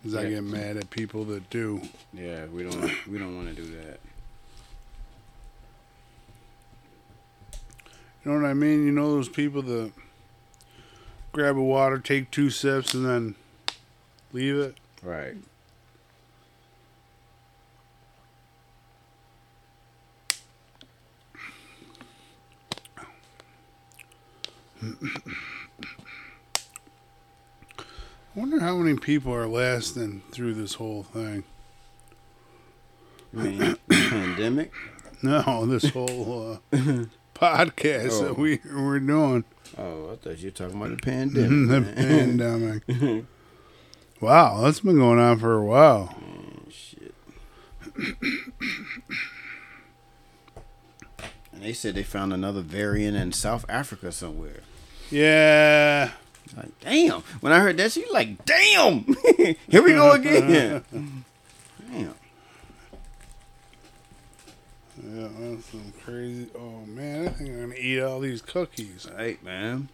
Cause I get mad at people that do. Yeah, we don't want to do that. You know what I mean? You know those people that grab a water, take two sips, and then leave it. Right. I wonder how many people are lasting through this whole thing. You mean pandemic? No, this whole podcast that we're doing. Oh, I thought you were talking about the pandemic. The pandemic. Wow, that's been going on for a while. Man, shit. And they said they found another variant in South Africa somewhere. Yeah. Like, damn. When I heard that, she was like, damn. Here we go again. Damn. Yeah, that's some crazy. Oh, man, I think I'm going to eat all these cookies. Hey, man.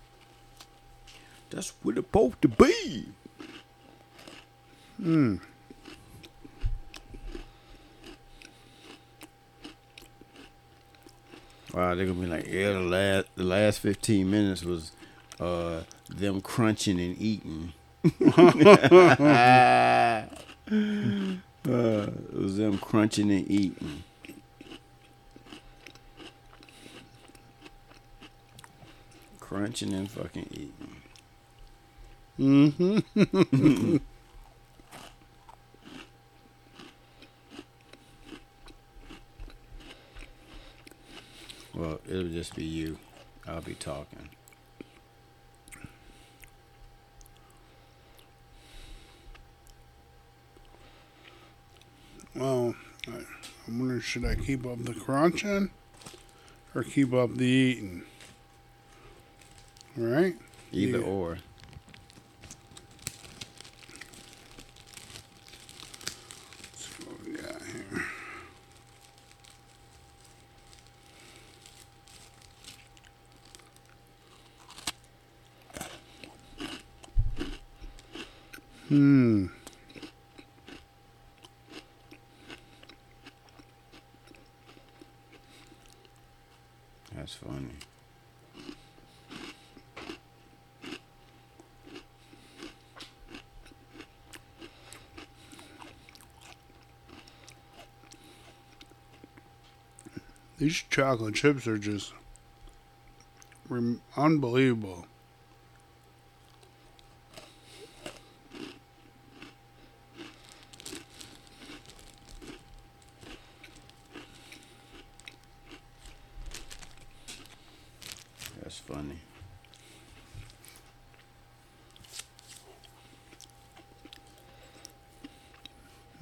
That's what it's supposed to be. Hmm. Wow, they're going to be like, yeah, the last 15 minutes was them crunching and eating. It was them crunching and eating. Crunching and fucking eating. Mm-hmm. Well, it'll just be you. I'll be talking. Well, I'm wondering, should I keep up the crunching or keep up the eating? Right? Either or. Let's see what we got here. Mmm. That's funny. These chocolate chips are just unbelievable. That's funny.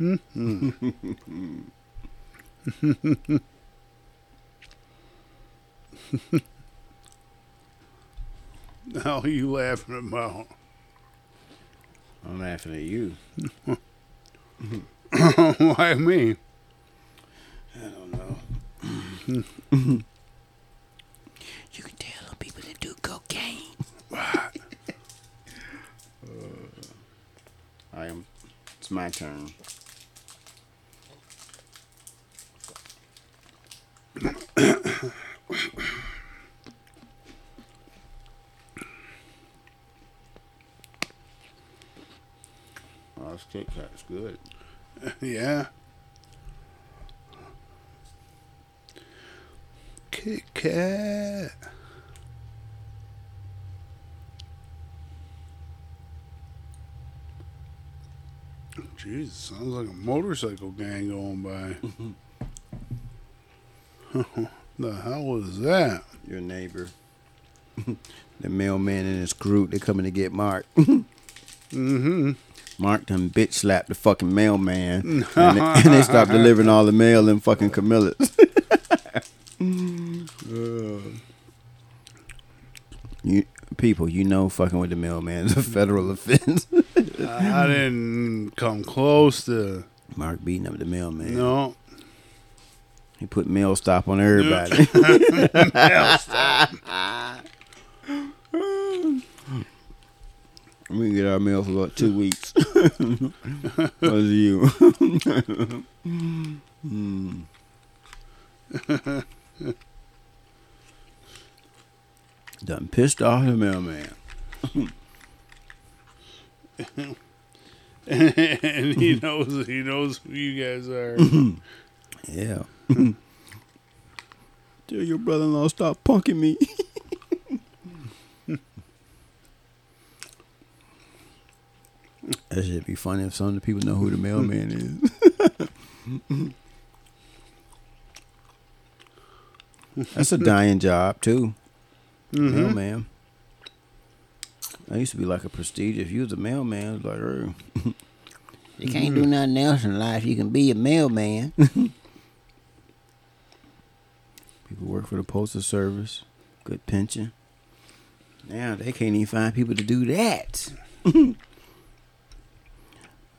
Mm-hmm. How are you laughing about? I'm laughing at you. Why me? I don't know. You can tell the people that do cocaine. It's my turn. Kit Kat's good. Yeah. Kit Kat. Jesus, sounds like a motorcycle gang going by. The hell was that? Your neighbor. The mailman and his crew, they coming to get Mark. Mm-hmm. Mark done bitch slapped the fucking mailman, and they stopped delivering all the mail in fucking Camillus. You know fucking with the mailman is a federal offense. I didn't come close to Mark beating up the mailman. No. He put mail stop on everybody. Mail stop. We can get our mail for about 2 weeks. That was you. Mm. Done pissed off the mailman. And he knows who you guys are. Yeah. Tell your brother-in-law stop punking me. That shit be funny if some of the people know who the mailman is. That's a dying job too. Mm-hmm. Mailman. That used to be like a prestige. If you was a mailman, it was like, hey. You can't do nothing else in life. You can be a mailman. People work for the postal service. Good pension. Now they can't even find people to do that.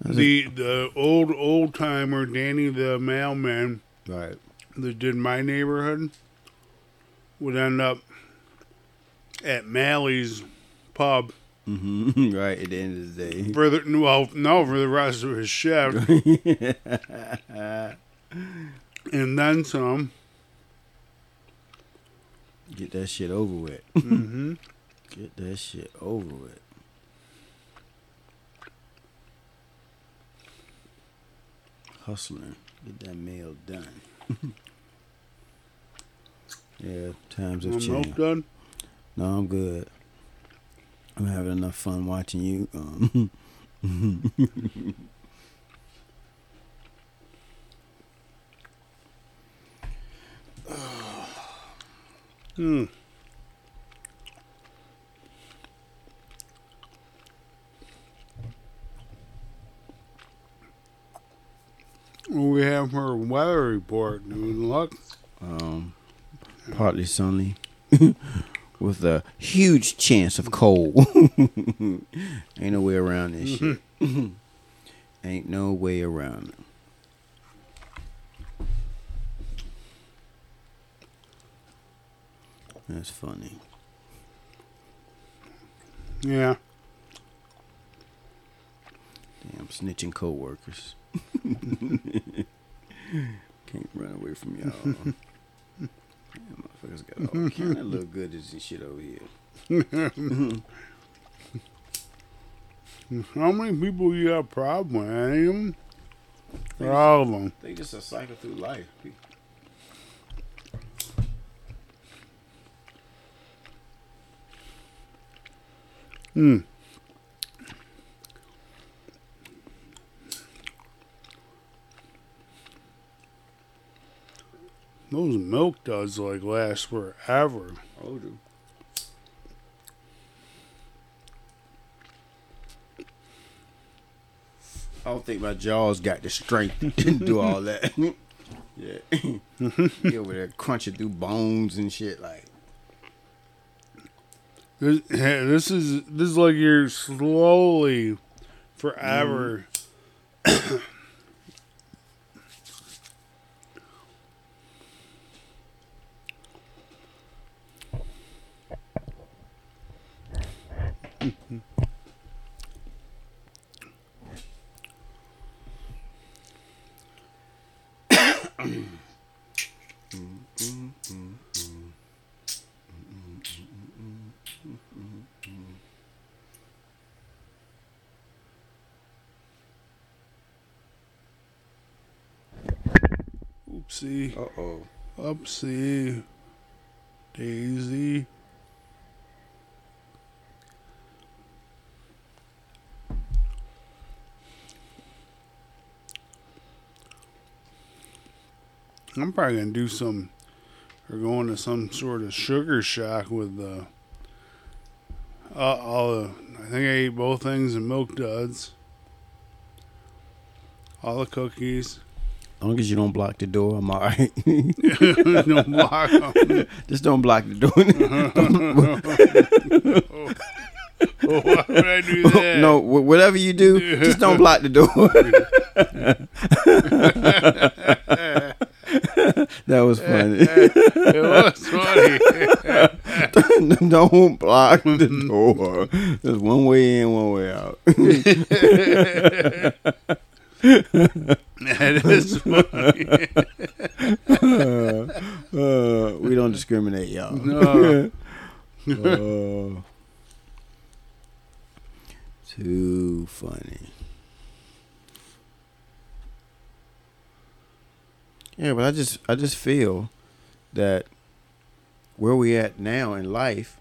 The old timer Danny the mailman, right, that did my neighborhood would end up at Mally's pub. Mm-hmm. Right at the end of the day. For the rest of his shift. And then some. Get that shit over with. Mm-hmm. Get that shit over with. Hustling, get that mail done. Yeah, times have changed. Done? No, I'm good. I'm having enough fun watching you. Hmm. We have her weather report. Good luck. Partly sunny with a huge chance of cold. Ain't no way around this shit. Ain't no way around it. That's funny. Yeah. Snitching co-workers. Can't run away from y'all. Yeah, motherfuckers got all kind of little goodies and shit over here. How many people you have a problem with? All of them. They just a cycle through life. Hmm. Those Milk Duds like last forever. Oh, dude. I don't think my jaws got the strength to do all that. Yeah. You over there crunching through bones and shit like. This is like you're slowly forever. Mm. Oopsie. Uh-oh. Oopsie. Daisy. I'm probably going to do some, or going to some sort of sugar shock with the, I think I ate both things in Milk Duds. All the cookies. As long as you don't block the door, I'm all right. Don't block them. Just don't block the door. Oh, why would I do that? No, whatever you do, just don't block the door. That was funny. It was funny. Don't block the door. There's one way in, one way out. That is funny. We don't discriminate, y'all. No. Too funny. Yeah, but I just feel that where we at now in life,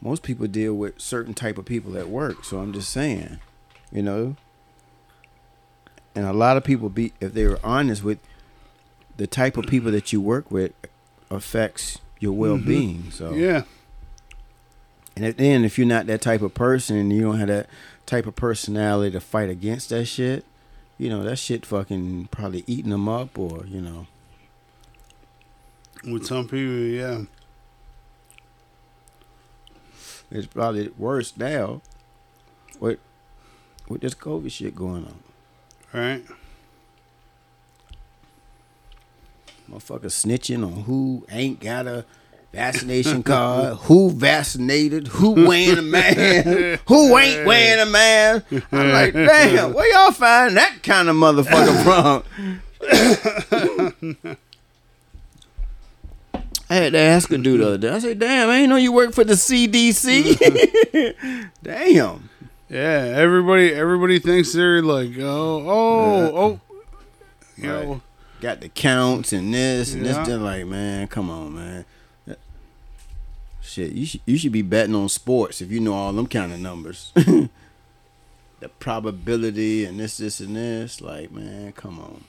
most people deal with certain type of people at work. So I'm just saying, you know, and a lot of people if they were honest with the type of people that you work with, affects your well-being. Mm-hmm. So yeah, and at the end, if you're not that type of person and you don't have that type of personality to fight against that shit, you know, that shit fucking probably eating them up, or you know. With some people, yeah. It's probably worse now with this COVID shit going on. Right. Motherfucker snitching on who ain't got a vaccination card, who vaccinated, who wearing a mask, who ain't wearing a mask. I'm like, damn, where y'all find that kind of motherfucker from? I had to ask a dude the other day. I said, damn, I ain't know you work for the CDC. Damn. Yeah, everybody thinks they're like, you right. know, got the counts and this and yeah. this. They're like, man, come on, man. Shit, you should be betting on sports if you know all them kind of numbers. The probability and this and this. Like, man, come on.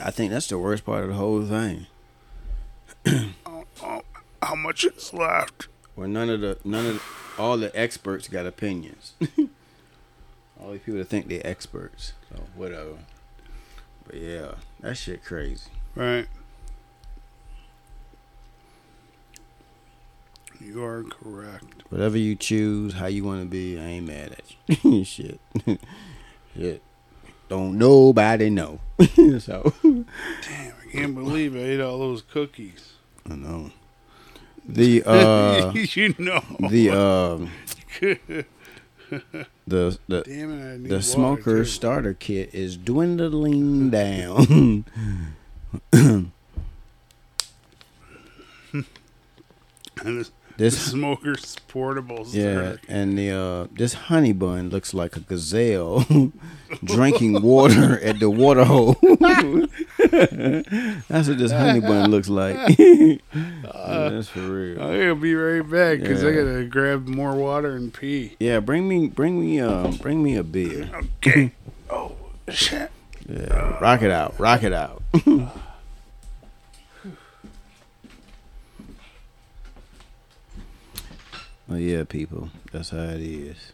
I think that's the worst part of the whole thing. How much is left? Well, all the experts got opinions. All these people that think they're experts. So whatever. But yeah, that shit crazy. Right. You are correct. Whatever you choose, how you want to be, I ain't mad at you. Shit. Shit. Don't nobody know. So. Damn, I can't believe I ate all those cookies. I know. The, you know. The, The smoker too. Starter kit is dwindling down. And this smoker's portables. Yeah, and the this honey bun looks like a gazelle drinking water at the water hole. That's what this honey bun looks like. That's for real. I gotta be right back because I gotta grab more water and pee. Yeah, bring me a beer. Okay. Oh shit. Yeah, rock it out. Oh yeah, people. That's how it is.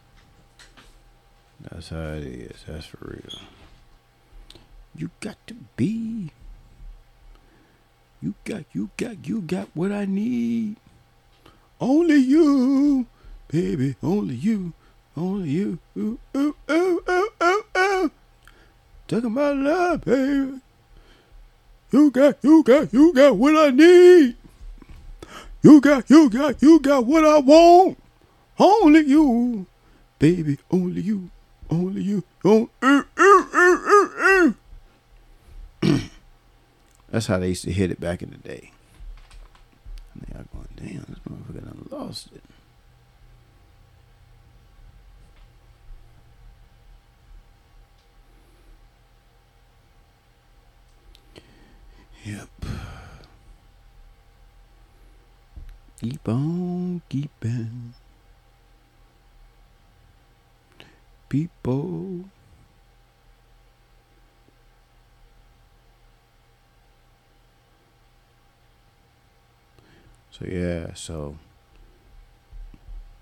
That's for real. You got what I need. Only you, baby. Only you. Ooh. Talking about love, baby. You got what I need. You got what I want. Only you, baby. Only you. That's how they used to hit it back in the day. And they are going, damn, this motherfucker done lost it. Yep. Keep on keeping. People. So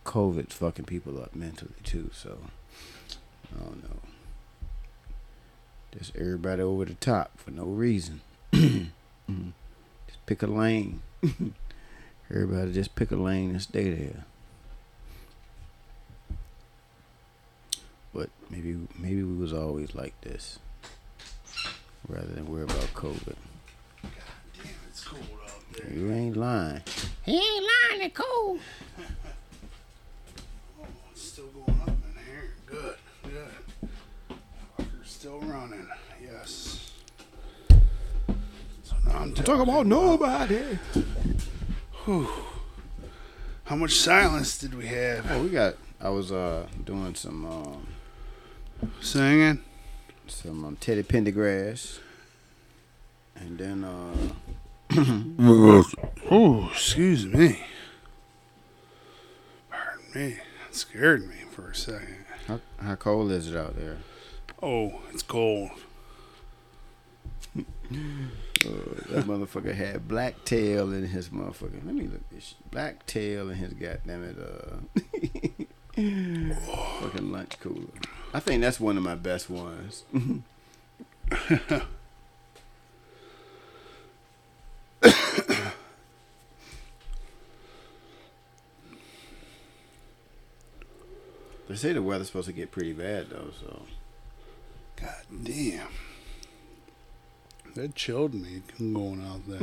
COVID's fucking people up mentally too, so I don't know. Just everybody over the top for no reason. Just pick a lane. Everybody just pick a lane and stay there. But maybe we was always like this, rather than worry about COVID. God damn, it's cold out there. You ain't lying. He ain't lying, it's cold. Oh, it's still going up in here. Good. Fucker's still running. Yes. So now I'm talking about nobody. How much silence did we have? Oh, I was doing some singing, some Teddy Pendergrass, and then oh, excuse me, pardon me, that scared me for a second. How cold is it out there? Oh, it's cold. That motherfucker had Black Tail in his motherfucker. Let me look at this. Black Tail in his goddamn it fucking lunch cooler. I think that's one of my best ones. They say the weather's supposed to get pretty bad though, so god damn. That chilled me going out there.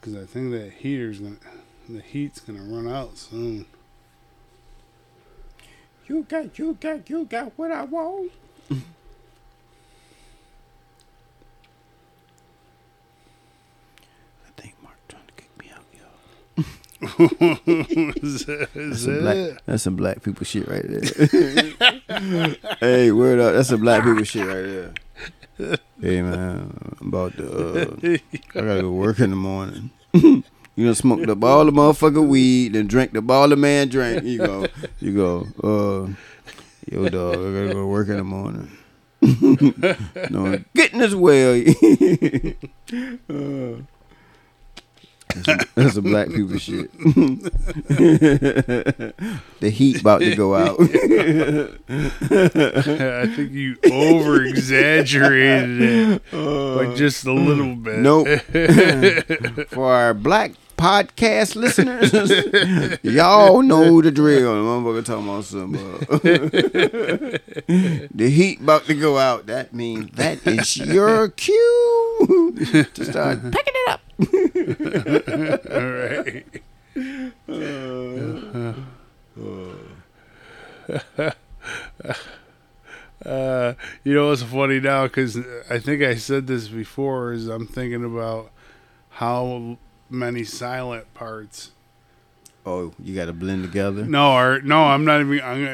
Because I think that the heat's gonna run out soon. You got what I want. That's some black people shit right there. Hey, word up! That's some black people shit right there. Hey man, I'm about to I gotta go work in the morning. You done smoked up all the motherfucking weed and drink the ball the man drank. You go. Yo dog, I gotta go work in the morning. No, getting this well. That's a black people shit. The heat about to go out. I think you over exaggerated it, but just a little bit. Nope. For our black podcast listeners, y'all know the drill. The motherfucker talking about something. The heat about to go out. That means that is your cue to start picking it up. All right. You know what's funny now, because I think I said this before, is I'm thinking about how many silent parts. Oh, you got to blend together? No, I'm not even. I'm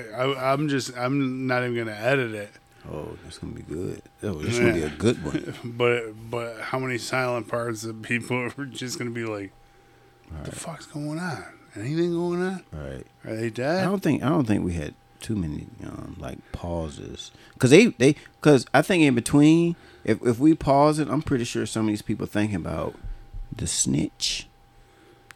not even gonna edit it. Oh, that's gonna be good. Oh, that's gonna be a good one. But how many silent parts of people are just gonna be like, what the fuck's going on? Anything going on? Right? Are they dead? I don't think we had too many like pauses, because because I think in between, if we pause it, I'm pretty sure some of these people thinking about the snitch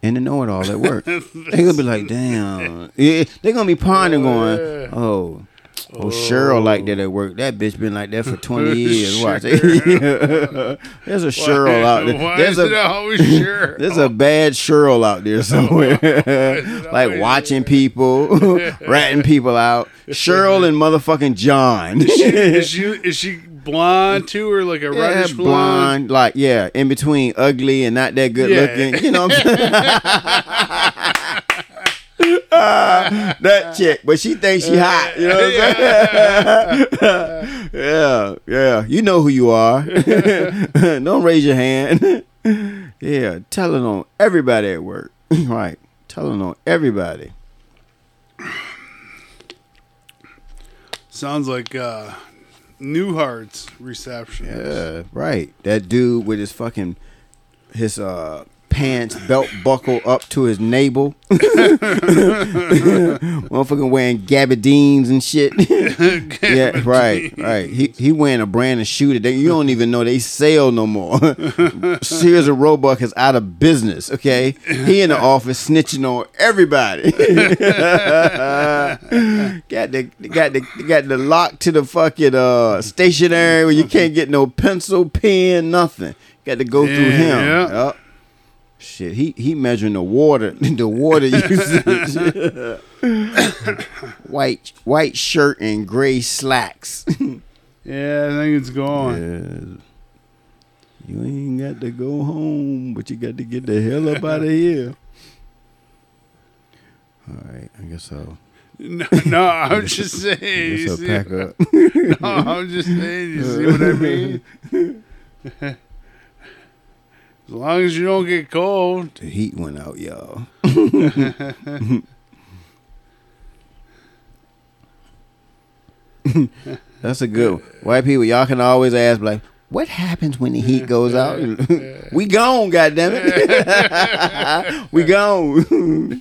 and the know-it-all at work. They're gonna be like, damn, yeah, they're gonna be pondering, going, oh, Cheryl like that at work. That bitch been like that for 20 years. Watch. There's a Cheryl out there. There's a bad Cheryl out there somewhere. Like watching people, ratting people out. Cheryl and motherfucking John. Is she blonde too, or like a reddish blonde? Like, yeah, in between ugly and not that good looking. You know what I'm saying? That chick, but she thinks she hot. You know what I'm saying? Yeah. You know who you are. Don't raise your hand. Yeah, telling on everybody at work. Right, telling on everybody. Sounds like Newhart's receptionist. Yeah, right. That dude with his fucking pants belt buckle up to his navel. Motherfucking wearing gabardines and shit. Yeah, right. He wearing a brand of shoe that you don't even know they sell no more. Sears and Roebuck is out of business, okay? He in the office snitching on everybody. Got the lock to the fucking stationery where you can't get no pencil, pen, nothing. Got to go through him. Yeah. Shit, he measuring the water usage. White shirt and gray slacks. Yeah, I think it's gone. Yeah. You ain't got to go home, but you got to get the hell up out of here. All right, I guess so. No, I'm just saying. You see, pack up. No, I'm just saying. You see what I mean? As long as you don't get cold. The heat went out, y'all. That's a good one. White people, y'all can always ask, like, what happens when the heat goes out? We gone, goddammit. We gone.